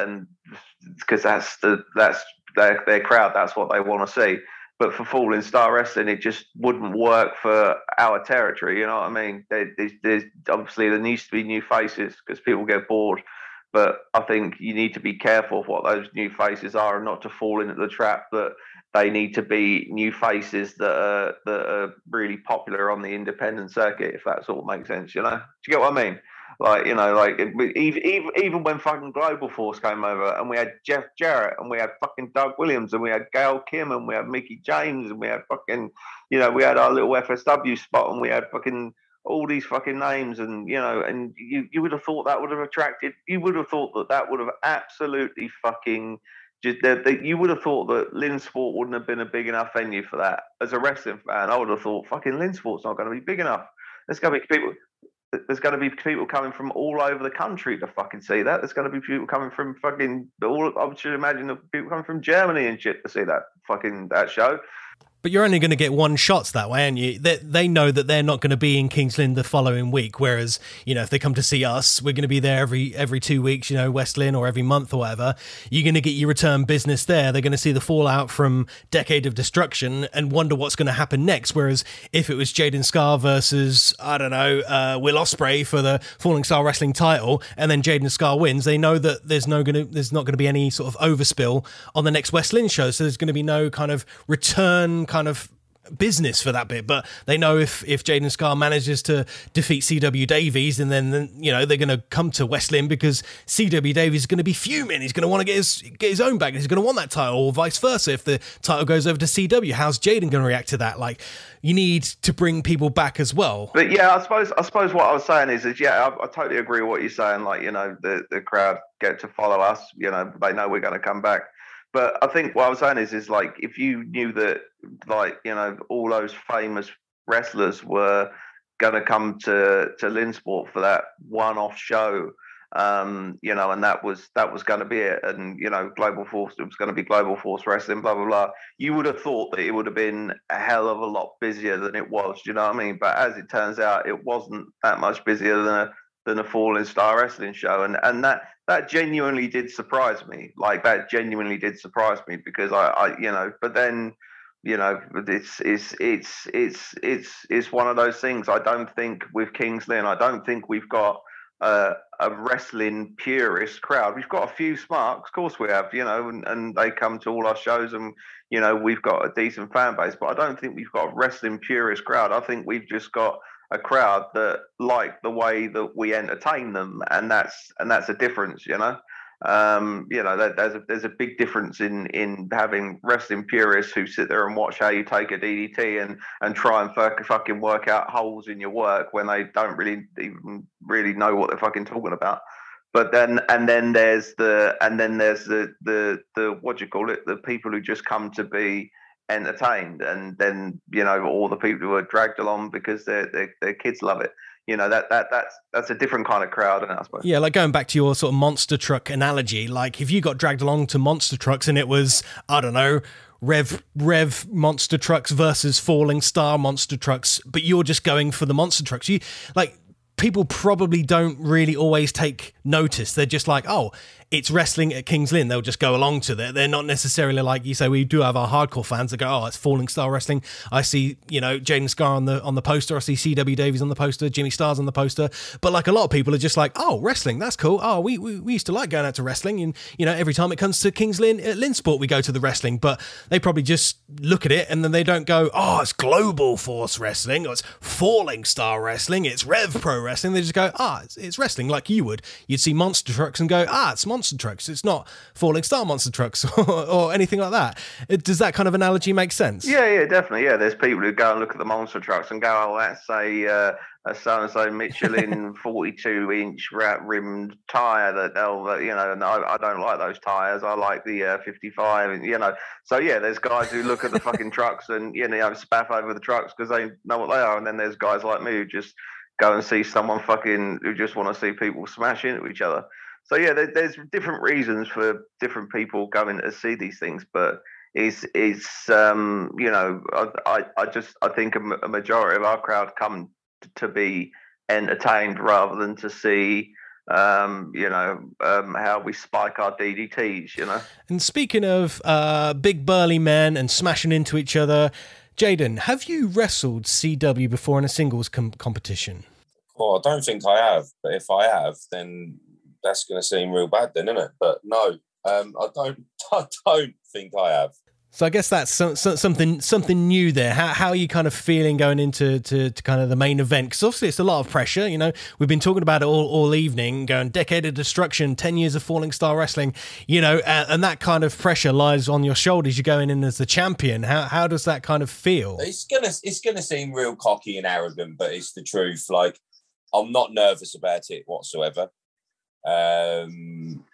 because that's their crowd. That's what they want to see. But for Falling Star Wrestling, it just wouldn't work for our territory. You know what I mean? There's obviously there needs to be new faces because people get bored. But I think you need to be careful of what those new faces are and not to fall into the trap that they need to be new faces that are really popular on the independent circuit, if that sort of makes sense, you know? Do you get what I mean? Like, you know, like even when fucking Global Force came over and we had Jeff Jarrett and we had fucking Doug Williams and we had Gail Kim and we had Mickey James and we had fucking, you know, we had our little FSW spot and we had fucking all these fucking names, and you know, and you would have thought that would have attracted, you would have thought that would have absolutely fucking just that you would have thought that Lynn Sport wouldn't have been a big enough venue for that. As a wrestling fan, I would have thought fucking Lynn Sport's not going to be big enough. There's going to be people coming from all over the country to fucking see that. There's going to be people coming from fucking all. I should imagine the people coming from Germany and shit to see that fucking that show. But you're only going to get one shots that way, aren't you? They know that they're not going to be in King's Lynn the following week, whereas, you know, if they come to see us, we're going to be there every 2 weeks, you know, West Lynn or every month or whatever. You're going to get your return business there. They're going to see the fallout from Decade of Destruction and wonder what's going to happen next, whereas if it was Jaden Scar versus, I don't know, Will Ospreay for the Falling Star Wrestling title and then Jaden Scar wins, they know that there's not going to be any sort of overspill on the next West Lynn show, so there's going to be no kind of return kind of business for that bit. But they know if Jaden Scar manages to defeat CW Davies, and then you know they're going to come to West Lynn because CW Davies is going to be fuming. He's going to want to get his own back and he's going to want that title, or vice versa. If the title goes over to CW, how's Jaden going to react to that? Like, you need to bring people back as well. But yeah, I suppose what I was saying is yeah, I totally agree with what you're saying. Like, you know, the crowd get to follow us. You know, they know we're going to come back. But I think what I was saying is like, if you knew that, like, you know, all those famous wrestlers were going to come to Lynn Sport for that one-off show, you know, and that was going to be it. And, you know, Global Force, it was going to be Global Force Wrestling, blah, blah, blah. You would have thought that it would have been a hell of a lot busier than it was, do you know what I mean? But as it turns out, it wasn't that much busier than a Falling Star Wrestling show. And that genuinely did surprise me. Like, that genuinely did surprise me because I you know, but then, you know, it's one of those things. I don't think with King's Lynn, I don't think we've got a wrestling purist crowd. We've got a few smarks, of course we have, you know, and they come to all our shows and, you know, we've got a decent fan base, but I don't think we've got a wrestling purist crowd. I think we've just got a crowd that like the way that we entertain them, and that's a difference, you know. You know, there's a big difference in having wrestling purists who sit there and watch how you take a DDT and try and fucking work out holes in your work when they don't really even really know what they're fucking talking about. But then, and then there's the what do you call it? The people who just come to be entertained, and then, you know, all the people who are dragged along because their kids love it. You know, that's a different kind of crowd, I suppose. Yeah, like going back to your sort of monster truck analogy, like if you got dragged along to monster trucks and it was, I don't know, Rev monster trucks versus Falling Star monster trucks, but you're just going for the monster trucks. You like, people probably don't really always take notice. They're just like, oh, it's wrestling at King's Lynn. They'll just go along to that. They're not necessarily, like you say, we do have our hardcore fans that go, oh, it's Falling Star Wrestling. I see, you know, Jaden Scar on the poster. I see CW Davies on the poster. Jimmy Starr's on the poster. But like, a lot of people are just like, oh, wrestling, that's cool. Oh, we used to like going out to wrestling. And, you know, every time it comes to King's Lynn, at Lynn Sport, we go to the wrestling. But they probably just look at it and then they don't go, oh, it's Global Force Wrestling, or it's Falling Star Wrestling, it's Rev Pro Wrestling. They just go, ah, it's wrestling, like you would. You'd see monster trucks and go, ah, it's monster trucks. It's not Falling Star monster trucks or anything like that. Does that kind of analogy make sense? Yeah, definitely. Yeah, there's people who go and look at the monster trucks and go, oh, that's a so-and-so Michelin 42-inch rimmed tyre that they'll, you know, and I don't like those tyres. I like the 55, and, you know. So, yeah, there's guys who look at the fucking trucks and, you know, spaff over the trucks because they know what they are. And then there's guys like me who just go and see someone fucking who just want to see people smash into each other. So yeah, there's different reasons for different people going to see these things, but it's you know, I think a majority of our crowd come to be entertained rather than to see how we spike our DDTs, you know. And speaking of big burly men and smashing into each other, Jaden, have you wrestled CW before in a singles competition? Well, I don't think I have, but if I have, then that's going to seem real bad then, isn't it? But no, I don't think I have. So I guess that's something new there. How are you kind of feeling going into kind of the main event? Because obviously it's a lot of pressure, you know. We've been talking about it all evening, going Decade of Destruction, 10 years of Falling Star Wrestling, you know, and that kind of pressure lies on your shoulders. You're going in as the champion. How does that kind of feel? It's gonna seem real cocky and arrogant, but it's the truth. Like, I'm not nervous about it whatsoever. I'm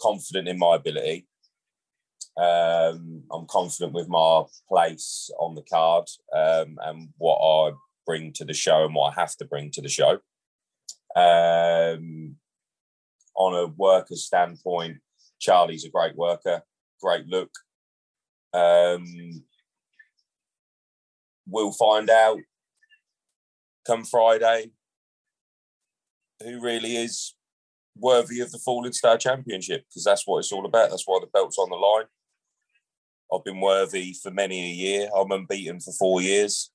confident in my ability. I'm confident with my place on the card and what I bring to the show and what I have to bring to the show. On a worker's standpoint, Charlie's a great worker, great look. We'll find out come Friday who really is worthy of the Falling Star Championship, because that's what it's all about. That's why the belt's on the line. I've been worthy for many a year. I'm unbeaten for 4 years.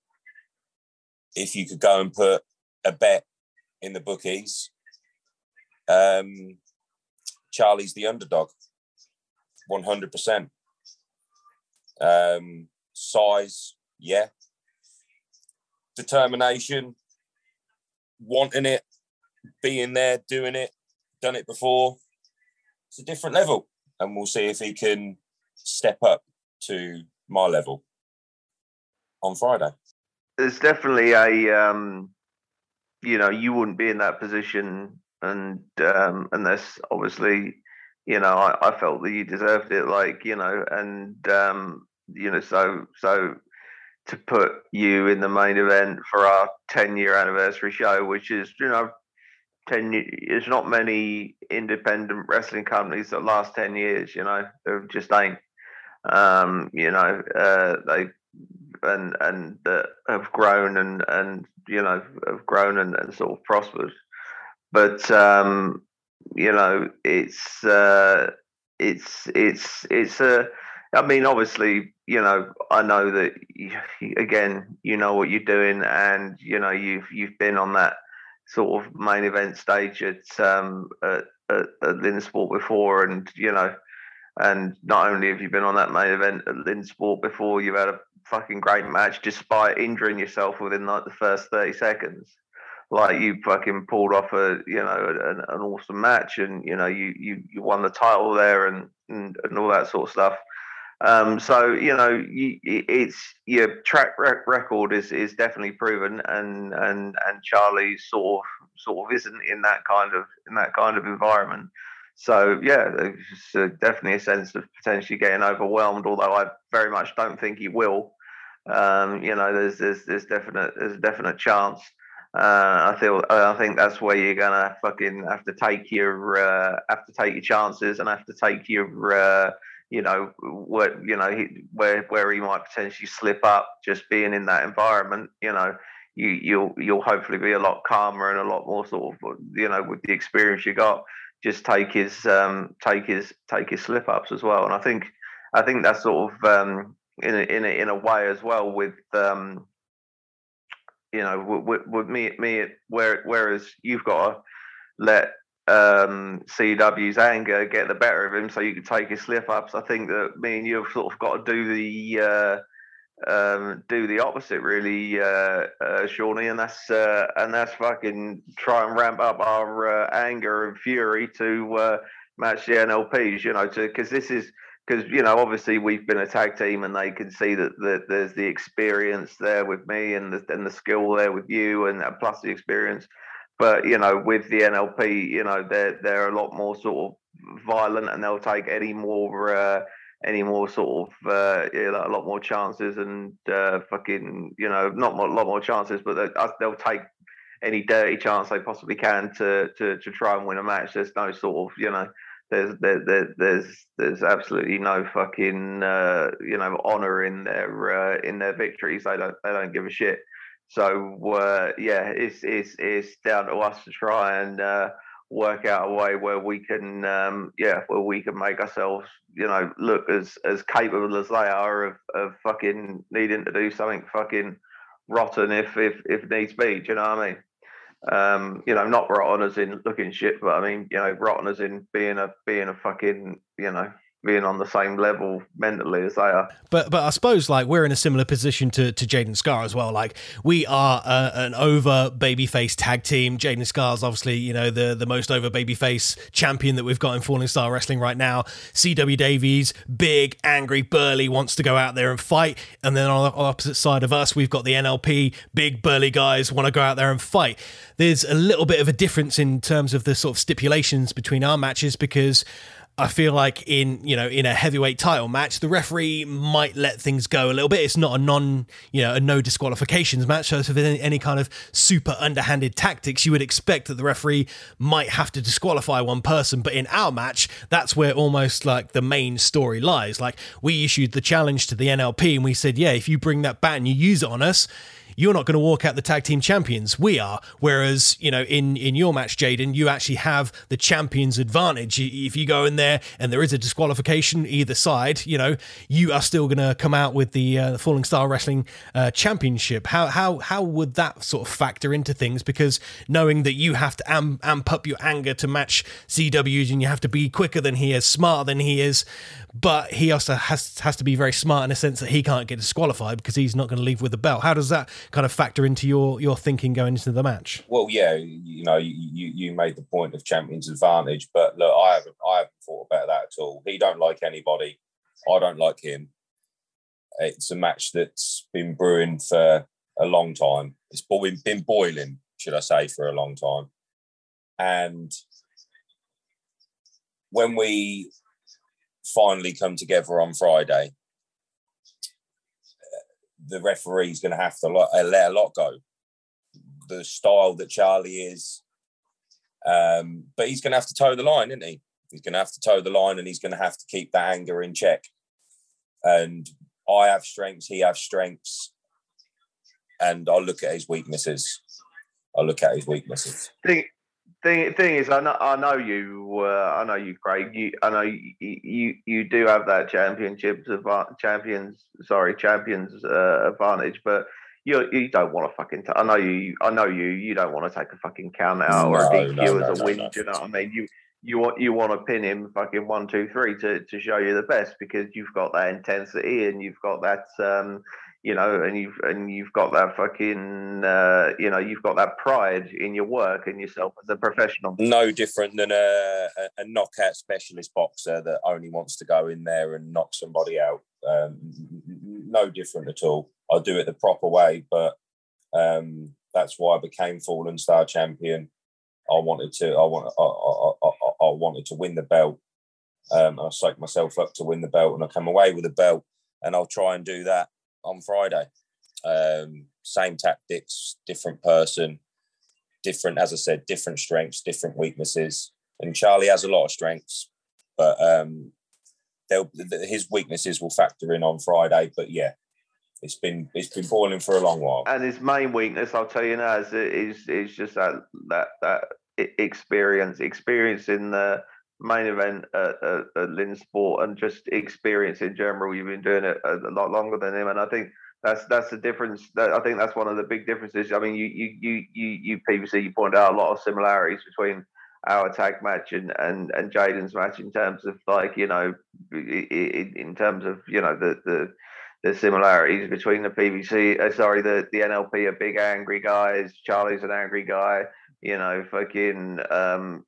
If you could go and put a bet in the bookies, Charlie's the underdog, 100%. Size, yeah. Determination, wanting it, being there, doing it, done it before. It's a different level. And we'll see if he can step up to my level on Friday. There's definitely you know, you wouldn't be in that position, and unless, obviously, you know, I felt that you deserved it, like, you know, and you know, so to put you in the main event for our 10-year anniversary show, which is, you know, 10 years, there's not many independent wrestling companies that last 10 years, you know, there just ain't. You know, they and have grown and you know, have grown and sort of prospered. But you know, it's a, I mean, obviously, you know, I know that you, again, you know what you're doing, and you know you've been on that sort of main event stage at Lynn Sport before, and you know, and not only have you been on that main event at Lynn Sport before, you've had a fucking great match despite injuring yourself within like the first 30 seconds. like you fucking pulled off a, you know, an awesome match, and you know you won the title there, and all that sort of stuff. So you know, it's your track record is definitely proven, and Charlie sort of isn't in that kind of environment. So yeah, there's definitely a sense of potentially getting overwhelmed, although I very much don't think he will. You know, there's a definite chance. I think that's where you're gonna fucking have to take your chances, and have to take your where he might potentially slip up. Just being in that environment, you know, you'll hopefully be a lot calmer and a lot more sort of, you know, with the experience you got. Just take his slip ups as well. And I think that's sort of in a way as well with you know, with me, whereas you've got to let CW's anger get the better of him so you can take his slip ups. I think that me and you have sort of got to do the opposite, really, Shawnee, and that's fucking try and ramp up our anger and fury to match the NLPs. You know, because you know, obviously we've been a tag team, and they can see that there's the experience there with me, and the skill there with you, and plus the experience. But you know, with the NLP, you know, they're a lot more sort of violent, and they'll take any more sort of a lot more chances, and fucking, you know, not a lot more chances, but they'll take any dirty chance they possibly can to try and win a match. There's no sort of, you know, there's absolutely no fucking you know, honor in their victories. They don't give a shit. So yeah, it's down to us to try and work out a way where we can make ourselves, you know, look as capable as they are of fucking needing to do something fucking rotten if needs be. Do you know what I mean? You know, not rotten as in looking shit, but I mean, you know, rotten as in being a fucking, you know, being on the same level mentally as they are. But I suppose, like, we're in a similar position to Jaden Scar as well. Like, we are an over babyface tag team. Jaden Scar's obviously, you know, the most over babyface champion that we've got in Falling Star Wrestling right now. CW Davies, big, angry, burly, wants to go out there and fight. And then on the opposite side of us, we've got the NLP, big, burly guys want to go out there and fight. There's a little bit of a difference in terms of the sort of stipulations between our matches, because I feel like in a heavyweight title match, the referee might let things go a little bit. It's not a no disqualifications match. So if there's any kind of super underhanded tactics, you would expect that the referee might have to disqualify one person. But in our match, that's where almost like the main story lies. Like, we issued the challenge to the NLP and we said, yeah, if you bring that bat and you use it on us, you're not going to walk out the tag team champions. We are. Whereas, you know, in your match, Jaden, you actually have the champion's advantage. If you go in there and there is a disqualification either side, you know, you are still going to come out with the Falling Star Wrestling Championship. How would that sort of factor into things? Because knowing that you have to amp up your anger to match CW's, and you have to be quicker than he is, smarter than he is, but he also has to be very smart in a sense that he can't get disqualified because he's not going to leave with the belt. How does that kind of factor into your thinking going into the match? Well, yeah, you know, you made the point of champion's advantage, but look, I haven't thought about that at all. He don't like anybody. I don't like him. It's a match that's been brewing for a long time. It's been boiling, should I say, for a long time. And when we finally come together on Friday, the referee's going to have to let a lot go. The style that Charlie is, but he's going to have to toe the line, isn't he? He's going to have to toe the line, and he's going to have to keep that anger in check. And I have strengths, he has strengths, and I look at his weaknesses. Thing is, I know you, Craig. I know you do have that champion's advantage, but you don't want to fucking. I know you don't want to take a fucking count out or a DQ as a win. Do you know what I mean? You you want to pin him fucking 1, 2, 3 to show you the best, because you've got that intensity and you've got that you know, and you've got that fucking you know, you've got that pride in your work and yourself as a professional. No different than a knockout specialist boxer that only wants to go in there and knock somebody out. No different at all. I do it the proper way, but that's why I became Fallen Star champion. I wanted to win the belt. I psyched myself up to win the belt, and I come away with a belt. And I'll try and do that on Friday. Same tactics, different person, different, as I said, different strengths, different weaknesses. And Charlie has a lot of strengths, but his weaknesses will factor in on Friday. But yeah, it's been boiling for a long while. And his main weakness, I'll tell you now, is just that experience in the main event at Lynn Sport, and just experience in general. You've been doing it a lot longer than him, and I think that's the difference. I think that's one of the big differences. I mean, you PVC, you pointed out a lot of similarities between our tag match and Jaden's match in terms of, like, you know, in terms of, you know, the similarities between the PVC, the NLP are big angry guys. Charlie's an angry guy. You know, fucking,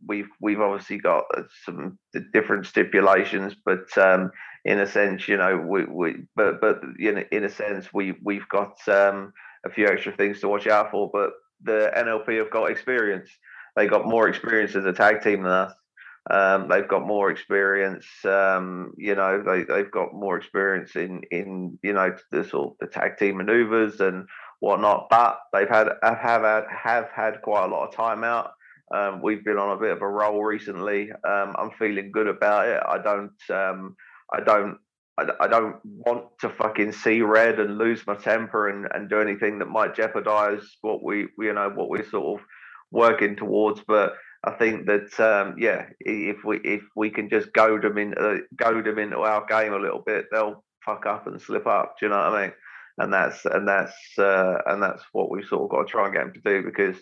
we've obviously got some different stipulations, but in a sense, you know, but you know, in a sense, we've got a few extra things to watch out for. But the NLP have got experience. They got more experience as a tag team than us. They've got more experience. You know, they've got more experience in you know, the sort of the tag team maneuvers and whatnot, but they've had quite a lot of time out. We've been on a bit of a roll recently. I'm feeling good about it. I don't want to fucking see red and lose my temper and do anything that might jeopardize what we're sort of working towards. But I think that if we can just goad them into our game a little bit, they'll fuck up and slip up. Do you know what I mean? And that's what we've sort of got to try and get him to do, because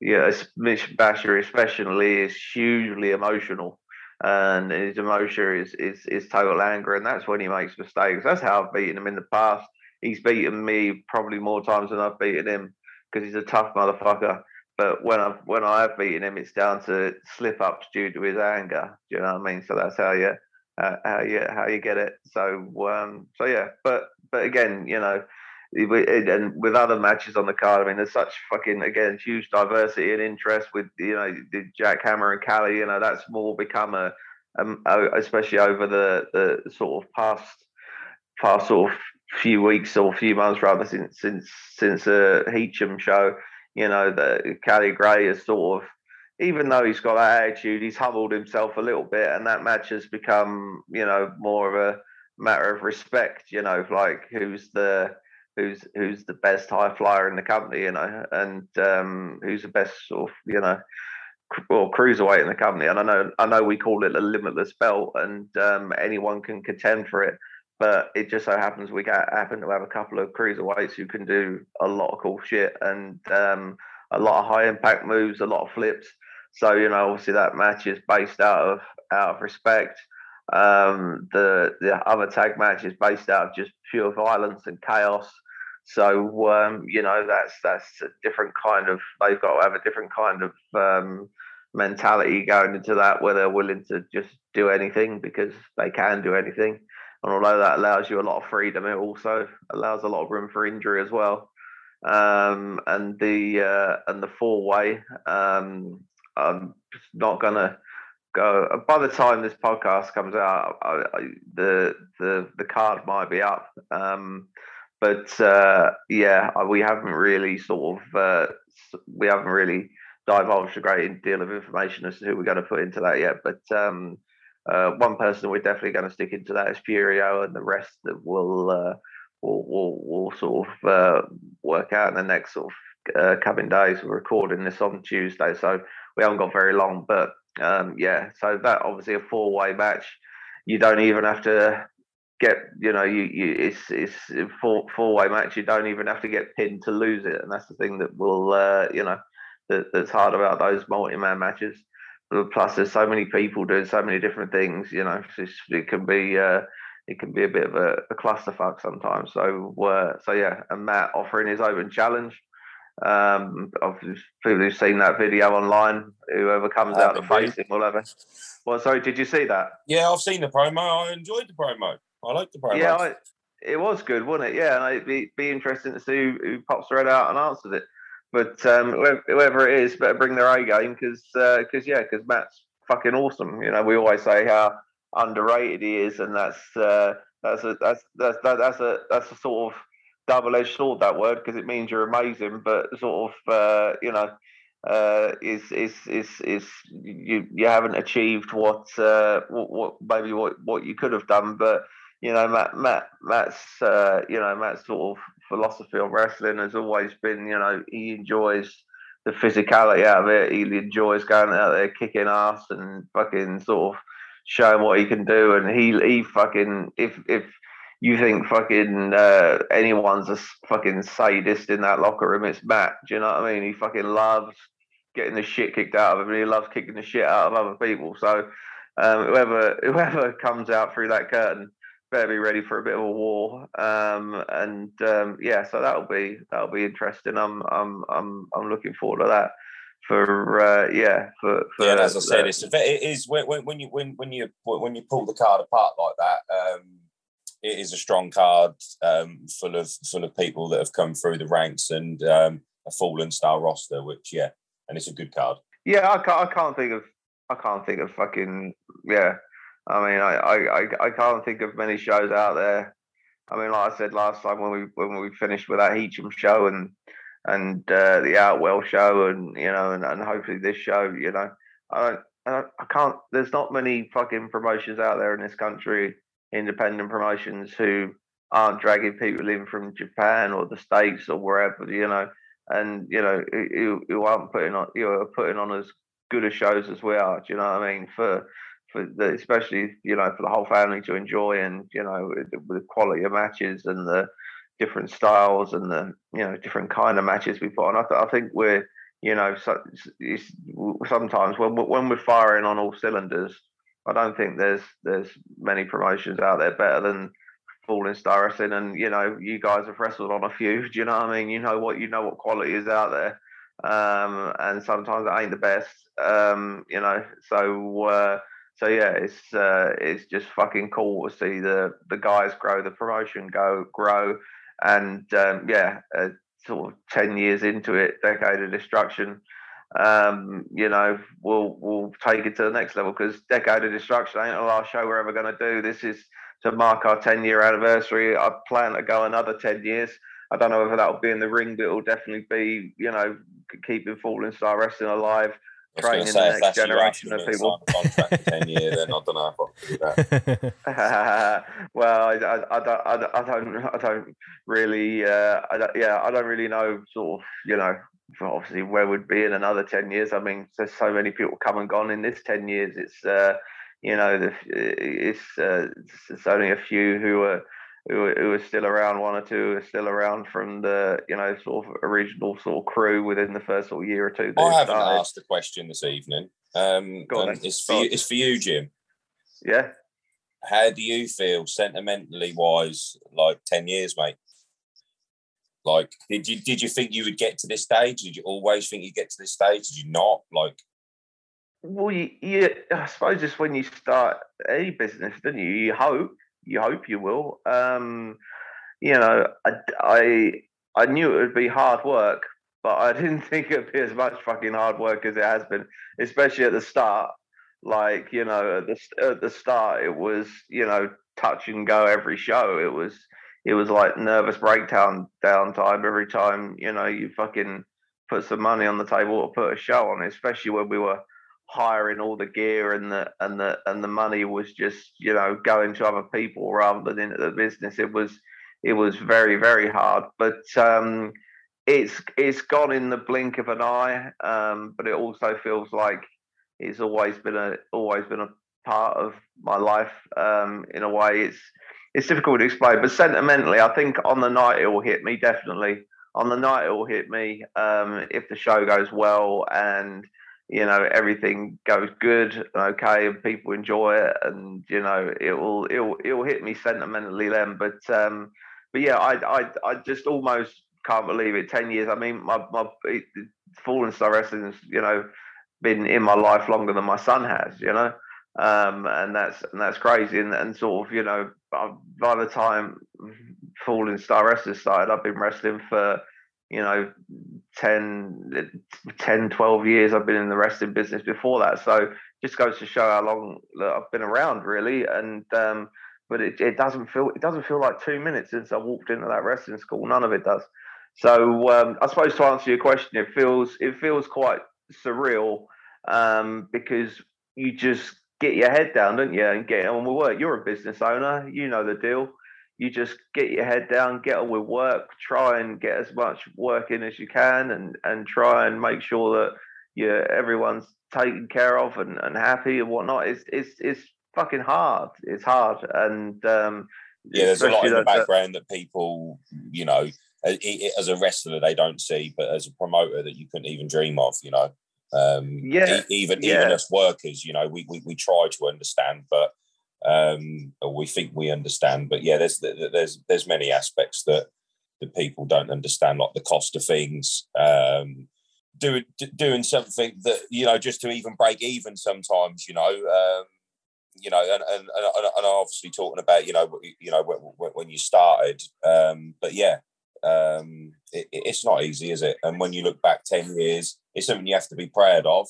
yeah, Mitch Basher especially is hugely emotional, and his emotion is total anger, and that's when he makes mistakes. That's how I've beaten him in the past. He's beaten me probably more times than I've beaten him, because he's a tough motherfucker. But when I have beaten him, it's down to slip ups due to his anger. Do you know what I mean? So that's how you get it. So yeah, but again, you know, and with other matches on the card, I mean, there's such fucking, again, huge diversity and interest with, you know, Jack Hammer and Callie. You know, that's more become especially over the sort of past sort of few weeks or few months rather, since the Heacham show. You know, that Callie Gray is sort of, even though he's got that attitude, he's humbled himself a little bit, and that match has become, you know, more of a matter of respect. You know, like who's the best high flyer in the company, you know, and who's the best sort of, you know, cruiserweight in the company. And I know we call it a limitless belt, and anyone can contend for it, but it just so happens we happen to have a couple of cruiserweights who can do a lot of cool shit, and a lot of high impact moves, a lot of flips. So, you know, obviously that match is based out of respect. The other tag match is based out of just pure violence and chaos. So you know, that's a different kind of, they've got to have a different kind of mentality going into that, where they're willing to just do anything because they can do anything. And although that allows you a lot of freedom, it also allows a lot of room for injury as well. And the four-way, I'm not gonna go. By the time this podcast comes out, the card might be up. We haven't really divulged a great deal of information as to who we're going to put into that yet. But one person we're definitely going to stick into that is Furio, and the rest that we'll sort of work out in the next sort of coming days. We're recording this on Tuesday, so we haven't got very long. But so that, obviously, a four-way match. You don't even have to get, you know, it's a four-way match. You don't even have to get pinned to lose it, and that's the thing that will, you know, that's hard about those multi-man matches. Plus, there's so many people doing so many different things, you know. It can be a bit of a clusterfuck sometimes. So yeah. And Matt offering his open challenge. Obviously, people who've seen that video online, whoever comes out to face him, whatever. Well, sorry, did you see that? Yeah, I've seen the promo. I enjoyed the promo. I liked the promo. Yeah, it was good, wasn't it? Yeah, and it'd be interesting to see who pops the red out and answers it. But whoever it is, better bring their A game because Matt's fucking awesome. You know, we always say how underrated he is, and that's a sort of double-edged sword, that word, because it means you're amazing, but sort of is you haven't achieved what maybe what you could have done, but. You know, Matt's sort of philosophy on wrestling has always been, you know, he enjoys the physicality out of it. He enjoys going out there kicking ass and fucking sort of showing what he can do. And he fucking, if you think fucking anyone's a fucking sadist in that locker room, it's Matt. Do you know what I mean? He fucking loves getting the shit kicked out of him, and he loves kicking the shit out of other people. So whoever comes out through that curtain, better be ready for a bit of a war, so that'll be interesting. I'm looking forward to that. As I said, it is when you pull the card apart like that. It is a strong card, full of people that have come through the ranks and a fallen star roster, and it's a good card. Yeah, I can't think of fucking yeah. I mean, I can't think of many shows out there. I mean, like I said last time when we finished with that Heacham show and the Outwell show, and you know, and hopefully this show, you know, I can't. There's not many fucking promotions out there in this country, independent promotions, who aren't dragging people in from Japan or the States or wherever, you know, and you know, who aren't putting on as good a shows as we are. Do you know what I mean? Especially, you know, for the whole family to enjoy, and you know, with the quality of matches and the different styles and the, you know, different kind of matches we put on. I think we're, you know, sometimes when we're firing on all cylinders, I don't think there's many promotions out there better than Falling Star Wrestling. And you know, you guys have wrestled on a few. Do you know what I mean? You know what quality is out there, and sometimes it ain't the best. You know, so. So yeah, it's just fucking cool to see the guys grow, the promotion grow, and sort of 10 years into it, Decade of Destruction, you know, we'll take it to the next level, because Decade of Destruction ain't the last show we're ever going to do. This is to mark our 10-year anniversary. I plan to go another 10 years. I don't know whether that'll be in the ring, but it'll definitely be, you know, keeping Falling Star Wrestling alive. Training the next generation of people. Contract for 10 years, then I don't know if I can do that. Well, I don't really know. Sort of, you know, obviously where we'd be in another 10 years. I mean, there's so many people come and gone in this 10 years. It's, you know, it's only a few who are still around. One or two are still around from the, you know, sort of original sort of crew within the first sort of year or two. I haven't asked a question this evening. It's for you, Jim. Yeah. How do you feel sentimentally wise, like 10 years, mate? Like, did you think you would get to this stage? Did you always think you'd get to this stage? Did you not? Like, well, yeah, I suppose just when you start any business, don't you? You hope you will. You know, I knew it would be hard work, but I didn't think it'd be as much fucking hard work as it has been, especially at the start. Like, you know, at the start, it was, you know, touch and go every show. It was like nervous breakdown downtime every time, you know, you fucking put some money on the table or put a show on, especially when we were hiring all the gear and the money was just, you know, going to other people rather than into the business. It was very, very hard, but it's gone in the blink of an eye. But it also feels like it's always been a part of my life. In a way, it's difficult to explain, but sentimentally, I think on the night it will hit me. Definitely on the night it will hit me. If the show goes well and you know, everything goes good and okay and people enjoy it, and you know, it'll hit me sentimentally then. But yeah, I just almost can't believe it. 10 years. I mean, my Falling Star Wrestling's, you know, been in my life longer than my son has, you know. And that's crazy. And sort of, you know, by the time Falling Star Wrestling started, I've been wrestling for, you know, 10, 12 years. I've been in the wrestling business before that. So just goes to show how long I've been around, really. And but it doesn't feel like 2 minutes since I walked into that wrestling school. None of it does. So I suppose to answer your question, it feels quite surreal, because you just get your head down, don't you, and get on with work. You're a business owner, you know the deal. You just get your head down, get on with work, try and get as much work in as you can, and try and make sure that everyone's taken care of and happy and whatnot. It's fucking hard. It's hard. And yeah, there's a lot in the background that people, you know, as a wrestler they don't see, but as a promoter that you couldn't even dream of, you know. Even as workers, you know, we try to understand, but we think we understand, but yeah, there's many aspects that the people don't understand, like the cost of things, doing something that, you know, just to even break even sometimes, you know, and obviously talking about, you know, when you started, but yeah. It's not easy, is it? And when you look back 10 years, it's something you have to be proud of.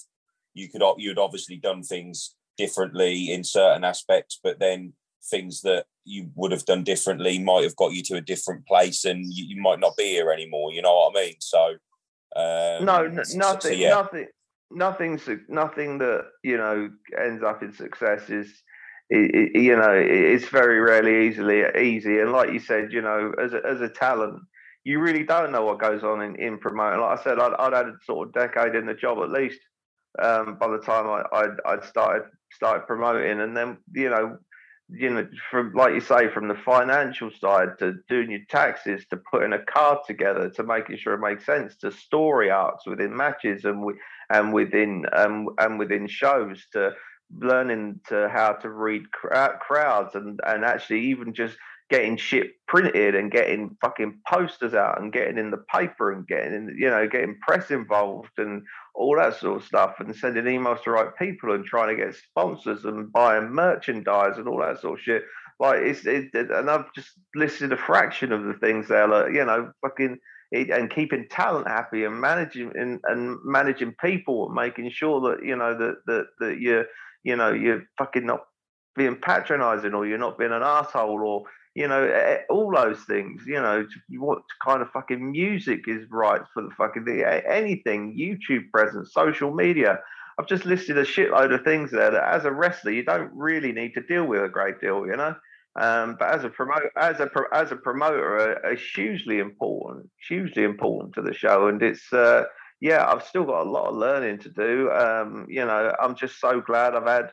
You'd obviously done things differently in certain aspects, but then things that you would have done differently might have got you to a different place, and you might not be here anymore. You know what I mean? So nothing that, you know, ends up in success is, you know, it's very rarely easy. And like you said, you know, as a talent, you really don't know what goes on in promoting. Like I said, I'd had a sort of decade in the job at least by the time I'd started promoting. And then, you know, from, like you say, from the financial side to doing your taxes, to putting a card together, to making sure it makes sense, to story arcs within matches and within shows, to learning to how to read crowds and actually even just getting shit printed and getting fucking posters out and getting in the paper and getting press involved and all that sort of stuff, and sending emails to the right people and trying to get sponsors and buying merchandise and all that sort of shit. Like and I've just listed a fraction of the things there, like, you know, fucking, and keeping talent happy and managing people and making sure that, you know, that you're fucking not being patronizing, or you're not being an asshole, or, you know, all those things, you know, what kind of fucking music is right for the fucking thing, anything, YouTube presence, social media. I've just listed a shitload of things there that as a wrestler, you don't really need to deal with a great deal, you know? But as a promoter, it's hugely important to the show. And it's, yeah, I've still got a lot of learning to do. You know, I'm just so glad I've had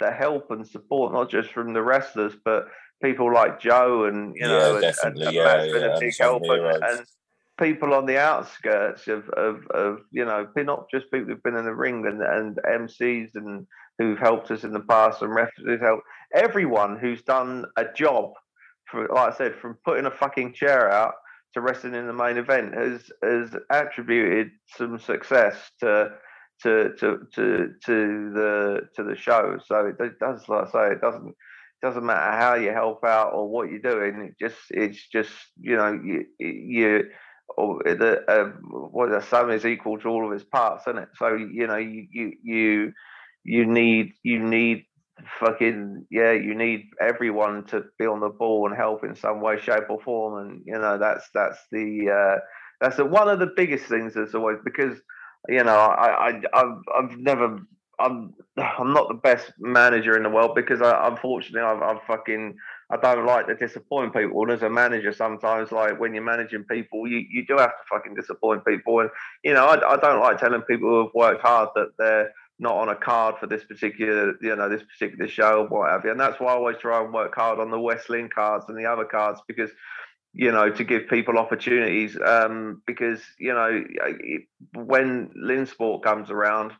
the help and support, not just from the wrestlers, but people like Joe and, you know, and big help, and people on the outskirts of, you know, not just people who've been in the ring and MCs and who've helped us in the past, and referees, help everyone who's done a job, for, like I said, from putting a fucking chair out to wrestling in the main event has attributed some success to the show. So it does, like I say, it doesn't matter how you help out or what you're doing. It's just you know, or the sum is equal to all of its parts, isn't it? So, you know, you need fucking, yeah, you need everyone to be on the ball and help in some way, shape or form. And, you know, that's one of the biggest things that's always, because, you know, I'm not the best manager in the world, because I don't like to disappoint people. And as a manager, sometimes, like, when you're managing people, you do have to fucking disappoint people. And, you know, I don't like telling people who have worked hard that they're not on a card for this particular, you know, this particular show or what have you. And that's why I always try and work hard on the West Lynn cards and the other cards, because, you know, to give people opportunities, because, you know, when Lynn Sport comes around,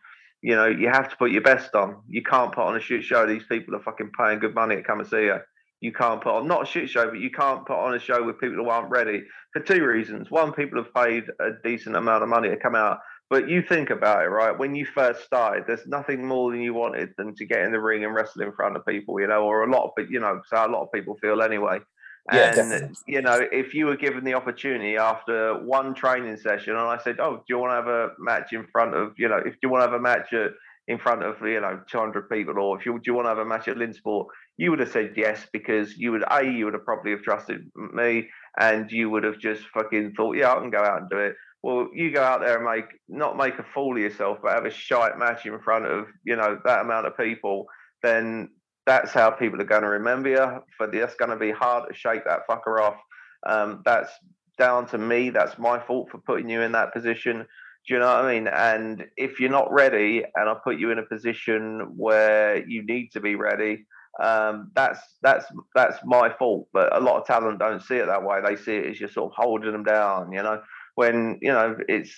You know, you have to put your best on. You can't put on a shit show. These people are fucking paying good money to come and see you. You can't put on, not a shit show, but you can't put on a show with people who aren't ready for two reasons. One, people have paid a decent amount of money to come out. But you think about it, right? When you first started, there's nothing more than you wanted than to get in the ring and wrestle in front of people, you know, or a lot of, but you know, so a lot of people feel anyway. Yeah, and, you know, if you were given the opportunity after one training session and I said, oh, do you want to have a match in front of, you know, if you want to have a match in front of, you know, 200 people, or if you do you want to have a match at Lynn Sport, you would have said yes, because you would, A, you would have probably have trusted me, and you would have just fucking thought, yeah, I can go out and do it. Well, you go out there and not make a fool of yourself, but have a shite match in front of, you know, that amount of people, then that's how people are going to remember you. But that's going to be hard to shake that fucker off. That's down to me. That's my fault for putting you in that position. Do you know what I mean? And if you're not ready and I put you in a position where you need to be ready, that's my fault. But a lot of talent don't see it that way. They see it as you're sort of holding them down, you know? When, you know, it's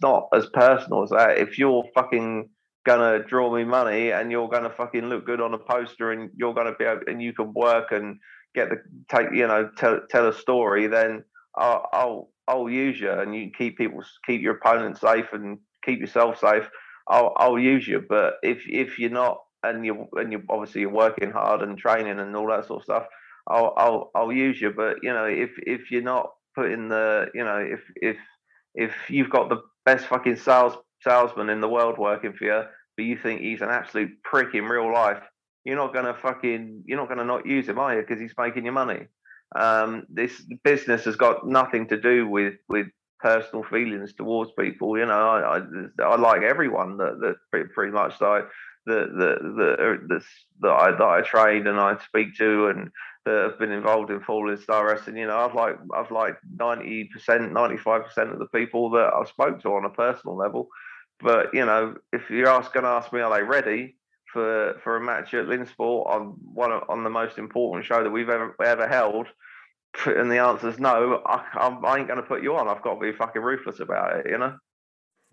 not as personal as that. If you're fucking gonna draw me money and you're gonna fucking look good on a poster and you're gonna be able, and you can work and get the take, you know, tell a story, then I'll use you, and you keep your opponent safe and keep yourself safe. I'll use you. But if you're not, and you obviously you're working hard and training and all that sort of stuff, I'll use you. But you know, if you're not putting the, you know, if you've got the best fucking salesman in the world working for you, but you think he's an absolute prick in real life, you're not gonna not use him, are you? Because he's making you money. This business has got nothing to do with personal feelings towards people. You know, I like everyone that pretty much. So that I train and I speak to and that have been involved in Falling Star Wrestling, you know, I've like 90%, 95% of the people that I spoke to on a personal level. But you know, if you're gonna ask me, are they ready for a match at Lynn Sport on the most important show that we've ever held, and the answer is no, I ain't gonna put you on. I've got to be fucking ruthless about it, you know.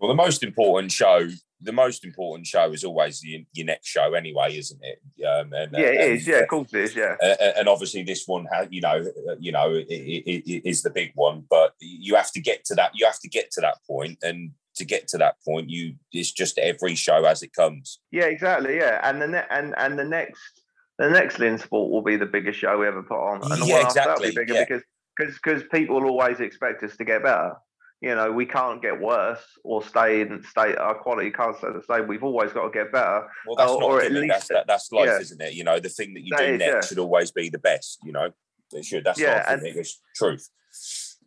Well, the most important show is always your next show anyway, isn't it? It is. Yeah, of course it is, yeah. And obviously this one, it is the big one, but you have to get to that. You have to get to that point, and to get to that point, it's just every show as it comes. Yeah, exactly, yeah. And the next Lynn Sport will be the biggest show we ever put on. And the one after that will be bigger, because people always expect us to get better. You know, we can't get worse or stay. Our quality can't stay the same. We've always got to get better. Well, that's not at least that's life, yeah. Isn't it? You know, the thing that you do next should always be the best. You know, it should. That's not the biggest truth.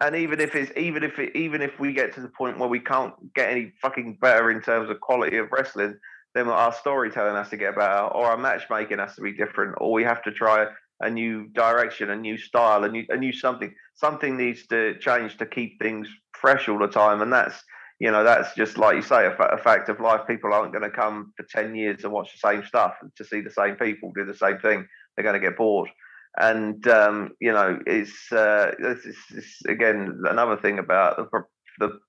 And even if we get to the point where we can't get any fucking better in terms of quality of wrestling, then our storytelling has to get better, or our matchmaking has to be different, or we have to try a new direction, a new style, a new something. Something needs to change to keep things fresh all the time. And that's, you know, that's just like you say, a fact of life. People aren't going to come for 10 years and watch the same stuff, to see the same people do the same thing. They're going to get bored. And, you know, it's again, another thing about the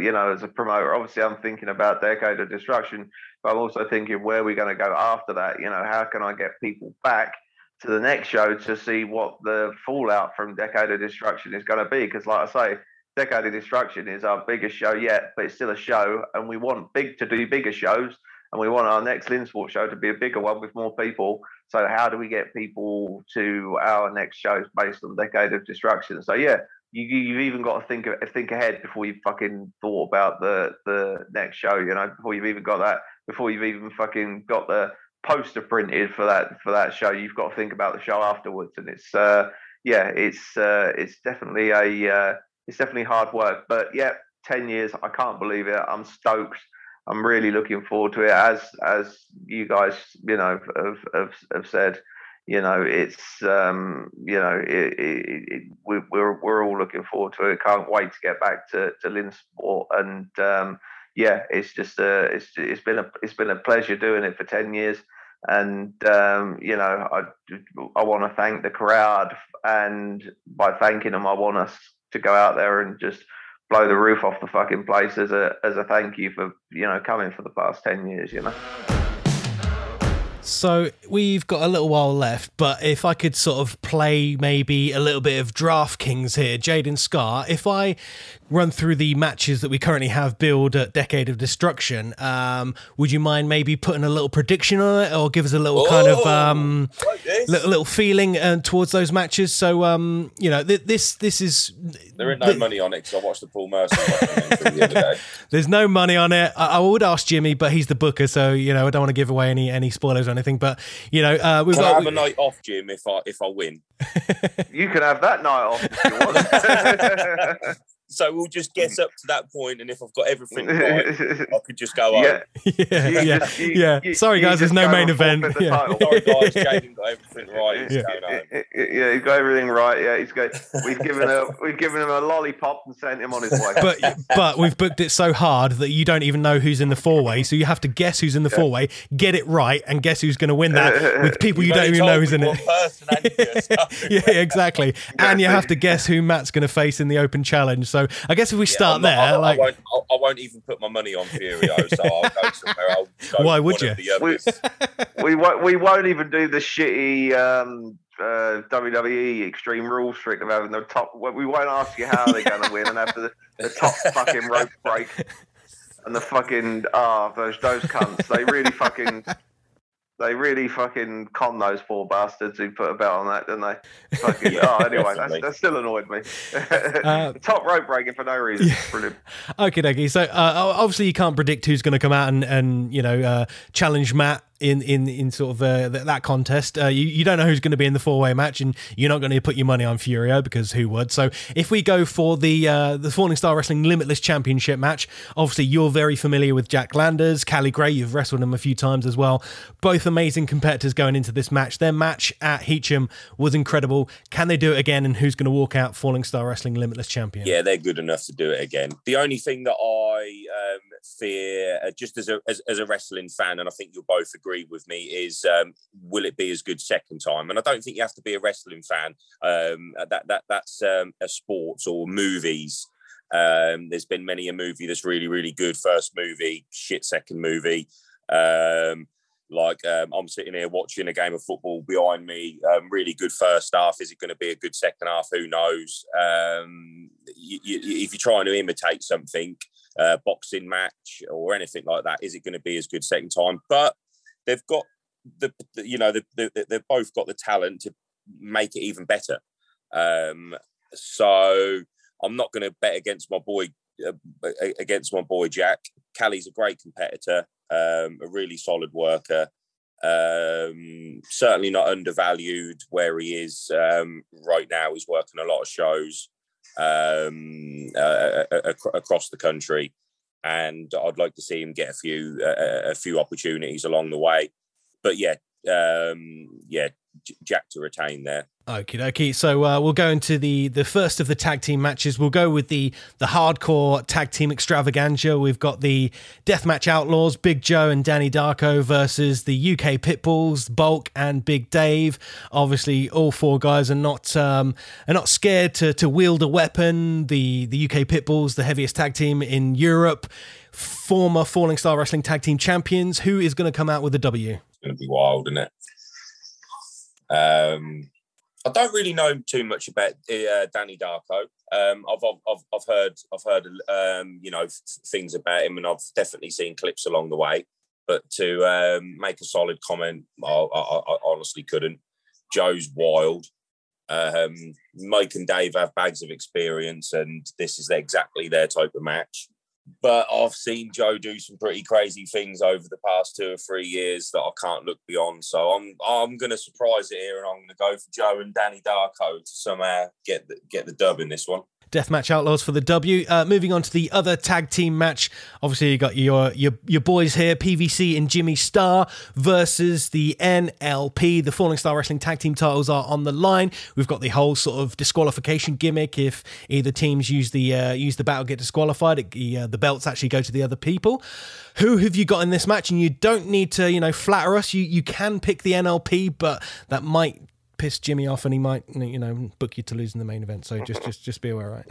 you know, as a promoter, obviously I'm thinking about Decade of Destruction, but I'm also thinking, where are we going to go after that? You know, how can I get people back to the next show to see what the fallout from Decade of Destruction is going to be? Because like I say, Decade of Destruction is our biggest show yet, but it's still a show, and we want Big to do bigger shows, and we want our next Lynn Sport show to be a bigger one with more people. So how do we get people to our next shows based on Decade of Destruction? So yeah, you've even got to think ahead before you fucking thought about the next show, you know, before you've even got that, before you've even fucking got the poster printed for that show. You've got to think about the show afterwards, and it's definitely hard work. But yeah, 10 years, I can't believe it. I'm stoked. I'm really looking forward to it. As you guys, you know, have said, you know, it's you know, we're all looking forward to it. Can't wait to get back to Lynn Sport. And yeah, it's just it's been a pleasure doing it for 10 years, and you know, I want to thank the crowd, and by thanking them, I want us to go out there and just blow the roof off the fucking place as a thank you for, you know, coming for the past 10 years, you know. So we've got a little while left, but if I could sort of play maybe a little bit of DraftKings here, Jaden Scar, if I run through the matches that we currently have billed at Decade of Destruction, would you mind maybe putting a little prediction on it, or give us a little kind of little feeling towards those matches? So you know, this is, there ain't no money on it because I watched the Paul Mercer the other day. There's no money on it. I would ask Jimmy, but he's the booker, so you know I don't want to give away any spoilers or anything. But you know, we've got have a night off, Jim, if I win. You can have that night off if you want. So we'll just guess up to that point, and if I've got everything right, I could just go home. Yeah. Sorry, guys, there's no main event. Sorry, guys, Jaden got everything right. He's going home. Yeah, he's got everything right. Yeah, he's got. We've given him a lollipop and sent him on his way. But we've booked it so hard that you don't even know who's in the four-way, so you have to guess who's in the four-way, get it right, and guess who's going to win that with people you don't even know who's in it. Yeah, exactly. And you have to guess who Matt's going to face in the open challenge. So I guess if we start there, like I won't even put my money on Furio, so I'll go somewhere. Why would you? We won't even do the shitty WWE Extreme Rules trick of having the top. We won't ask you how they're going to win and have the top fucking rope break and the fucking those cunts. They really fucking con those poor bastards who put a bet on that, didn't they? Fucking, anyway, that still annoyed me. Top rope breaking for no reason. Yeah. Brilliant. Okie dokie. So obviously you can't predict who's going to come out and you know, challenge Matt in sort of that contest. You don't know who's going to be in the four-way match, and you're not going to put your money on Furio because who would? So if we go for the Falling Star Wrestling Limitless Championship match, obviously you're very familiar with Jack Landers, Callie Gray, you've wrestled him a few times as well. Both amazing competitors going into this match. Their match at Heacham was incredible. Can they do it again, and who's going to walk out Falling Star Wrestling Limitless Champion? Yeah, they're good enough to do it again. The only thing that I fear, just as a wrestling fan, and I think you'll both agree with me, is will it be as good second time? And I don't think you have to be a wrestling fan. That's a sports or movies. There's been many a movie that's really, really good first movie, shit second movie. I'm sitting here watching a game of football behind me, really good first half. Is it going to be a good second half? Who knows? If you're trying to imitate something, boxing match or anything like that, is it going to be as good second time? But they've got they've both got the talent to make it even better. So I'm not going to bet against my boy Jack. Callie's a great competitor, a really solid worker. Certainly not undervalued where he is right now. He's working a lot of shows across the country. And I'd like to see him get a few opportunities along the way. But yeah, Jack to retain there. Okie dokie. So we'll go into the first of the tag team matches. We'll go with the hardcore tag team extravaganza. We've got the Deathmatch Outlaws, Big Joe and Danny Darko, versus the UK Pit Bulls, Bulk and Big Dave. Obviously, all four guys are not scared to wield a weapon. The UK Pit Bulls, the heaviest tag team in Europe, former Falling Star Wrestling tag team champions. Who is going to come out with a W? It's going to be wild, isn't it? I don't really know too much about Danny Darko. I've heard things about him, and I've definitely seen clips along the way. But to make a solid comment, I honestly couldn't. Joe's wild. Mike and Dave have bags of experience, and this is exactly their type of match. But I've seen Joe do some pretty crazy things over the past 2 or 3 years that I can't look beyond. So I'm going to surprise it here, and I'm going to go for Joe and Danny Darko to somehow get the dub in this one. Deathmatch Outlaws for the W. Moving on to the other tag team match. Obviously, you got your boys here, PVC and Jimmy Starr, versus the NLP. The Falling Star Wrestling tag team titles are on the line. We've got the whole sort of disqualification gimmick. If either teams use the battle, get disqualified. The belts actually go to the other people. Who have you got in this match? And you don't need to flatter us. You can pick the NLP, but that might piss Jimmy off and he might, you know, book you to lose in the main event. So just be aware, right?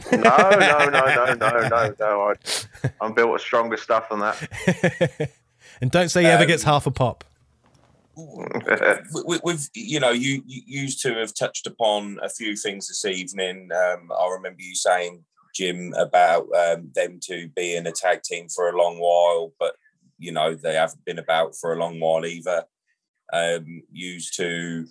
No. I'm built with stronger stuff than that. And don't say he ever gets half a pop. We've, you know, you two have touched upon a few things this evening. I remember you saying, Jim, about them two being a tag team for a long while, but, you know, they haven't been about for a long while either. You two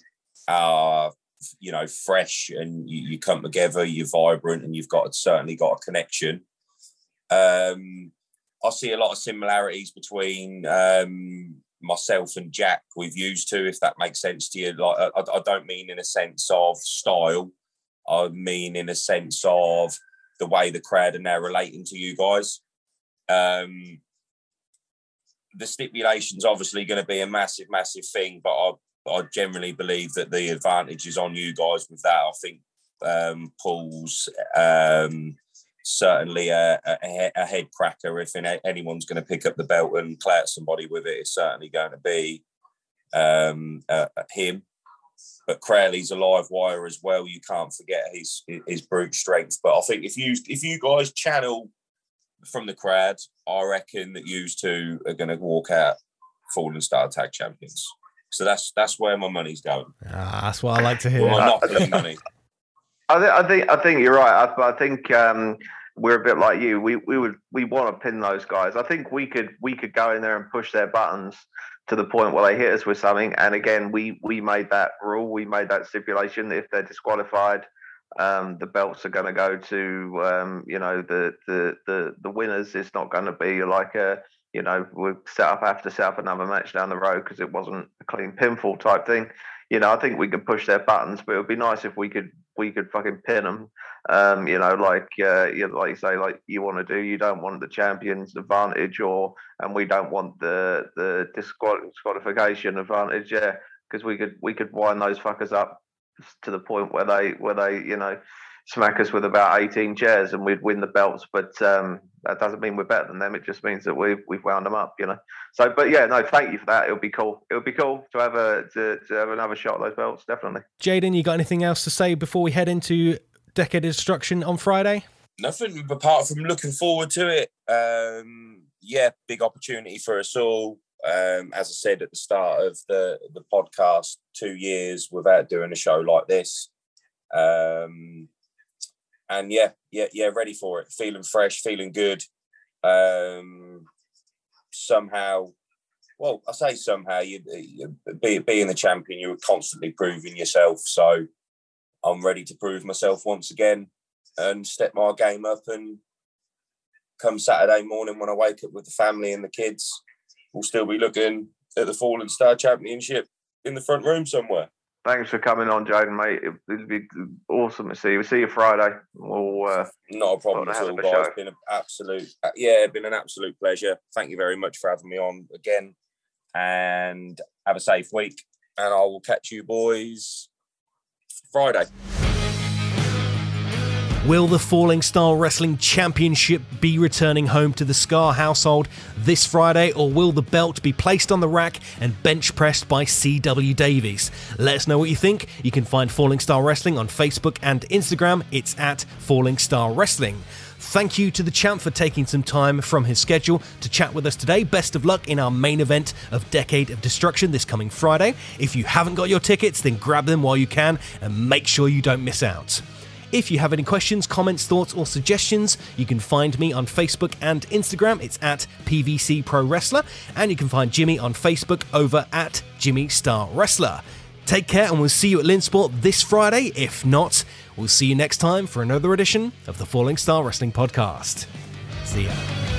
are, you know, fresh and you come together, you're vibrant and you've got certainly got a connection. I see a lot of similarities between myself and Jack with you two, if that makes sense to you. Like, I don't mean in a sense of style. I mean in a sense of the way the crowd are now relating to you guys. The stipulation's obviously going to be a massive, massive thing, but I generally believe that the advantage is on you guys with that. I think Paul's certainly a head cracker. If anyone's going to pick up the belt and clout somebody with it, it's certainly going to be him. But Crowley's a live wire as well. You can't forget his brute strength. But I think if you guys channel from the crowd, I reckon that you two are going to walk out Falling Star Tag Champions. So that's where my money's going. That's what I like to hear. Well, money. I think you're right. I think we're a bit like you. We want to pin those guys. I think we could go in there and push their buttons to the point where they hit us with something. And again, we made that rule. We made that stipulation. If they're disqualified, the belts are going to go to the winners. It's not going to be like a, you know, we've set up another match down the road because it wasn't a clean pinfall type thing. You know, I think we could push their buttons, but it would be nice if we could fucking pin them. You know, like you say, like you want to do. You don't want the champion's advantage, and we don't want the disqualification advantage. Yeah, because we could wind those fuckers up to the point where they you know, smack us with about 18 chairs and we'd win the belts. But that doesn't mean we're better than them. It just means that we've wound them up, you know. So, but yeah, no, thank you for that. It'll be cool. It'll be cool to have to have another shot at those belts, definitely. Jaden, you got anything else to say before we head into Decade of Destruction on Friday? Nothing apart from looking forward to it. Yeah, big opportunity for us all. As I said at the start of the podcast, 2 years without doing a show like this. And yeah, ready for it. Feeling fresh, feeling good. Somehow, you being the champion, you were constantly proving yourself. So I'm ready to prove myself once again and step my game up. And come Saturday morning when I wake up with the family and the kids, we'll still be looking at the Falling Star Championship in the front room somewhere. Thanks for coming on, Jaden, mate. It'd be awesome to see you. We'll see you Friday. Not a problem at all, guys. Show. It's been an absolute, pleasure. Thank you very much for having me on again. And have a safe week. And I will catch you boys Friday. Will the Falling Star Wrestling Championship be returning home to the Scar household this Friday, or will the belt be placed on the rack and bench pressed by CW Davies? Let us know what you think. You can find Falling Star Wrestling on Facebook and Instagram. It's at Falling Star Wrestling. Thank you to the champ for taking some time from his schedule to chat with us today. Best of luck in our main event of Decade of Destruction this coming Friday. If you haven't got your tickets, then grab them while you can and make sure you don't miss out. If you have any questions, comments, thoughts, or suggestions, you can find me on Facebook and Instagram. It's at PVC Pro Wrestler. And you can find Jimmy on Facebook over at Jimmy Starr Wrestler. Take care, and we'll see you at Lynn Sport this Friday. If not, we'll see you next time for another edition of the Falling Star Wrestling Podcast. See ya.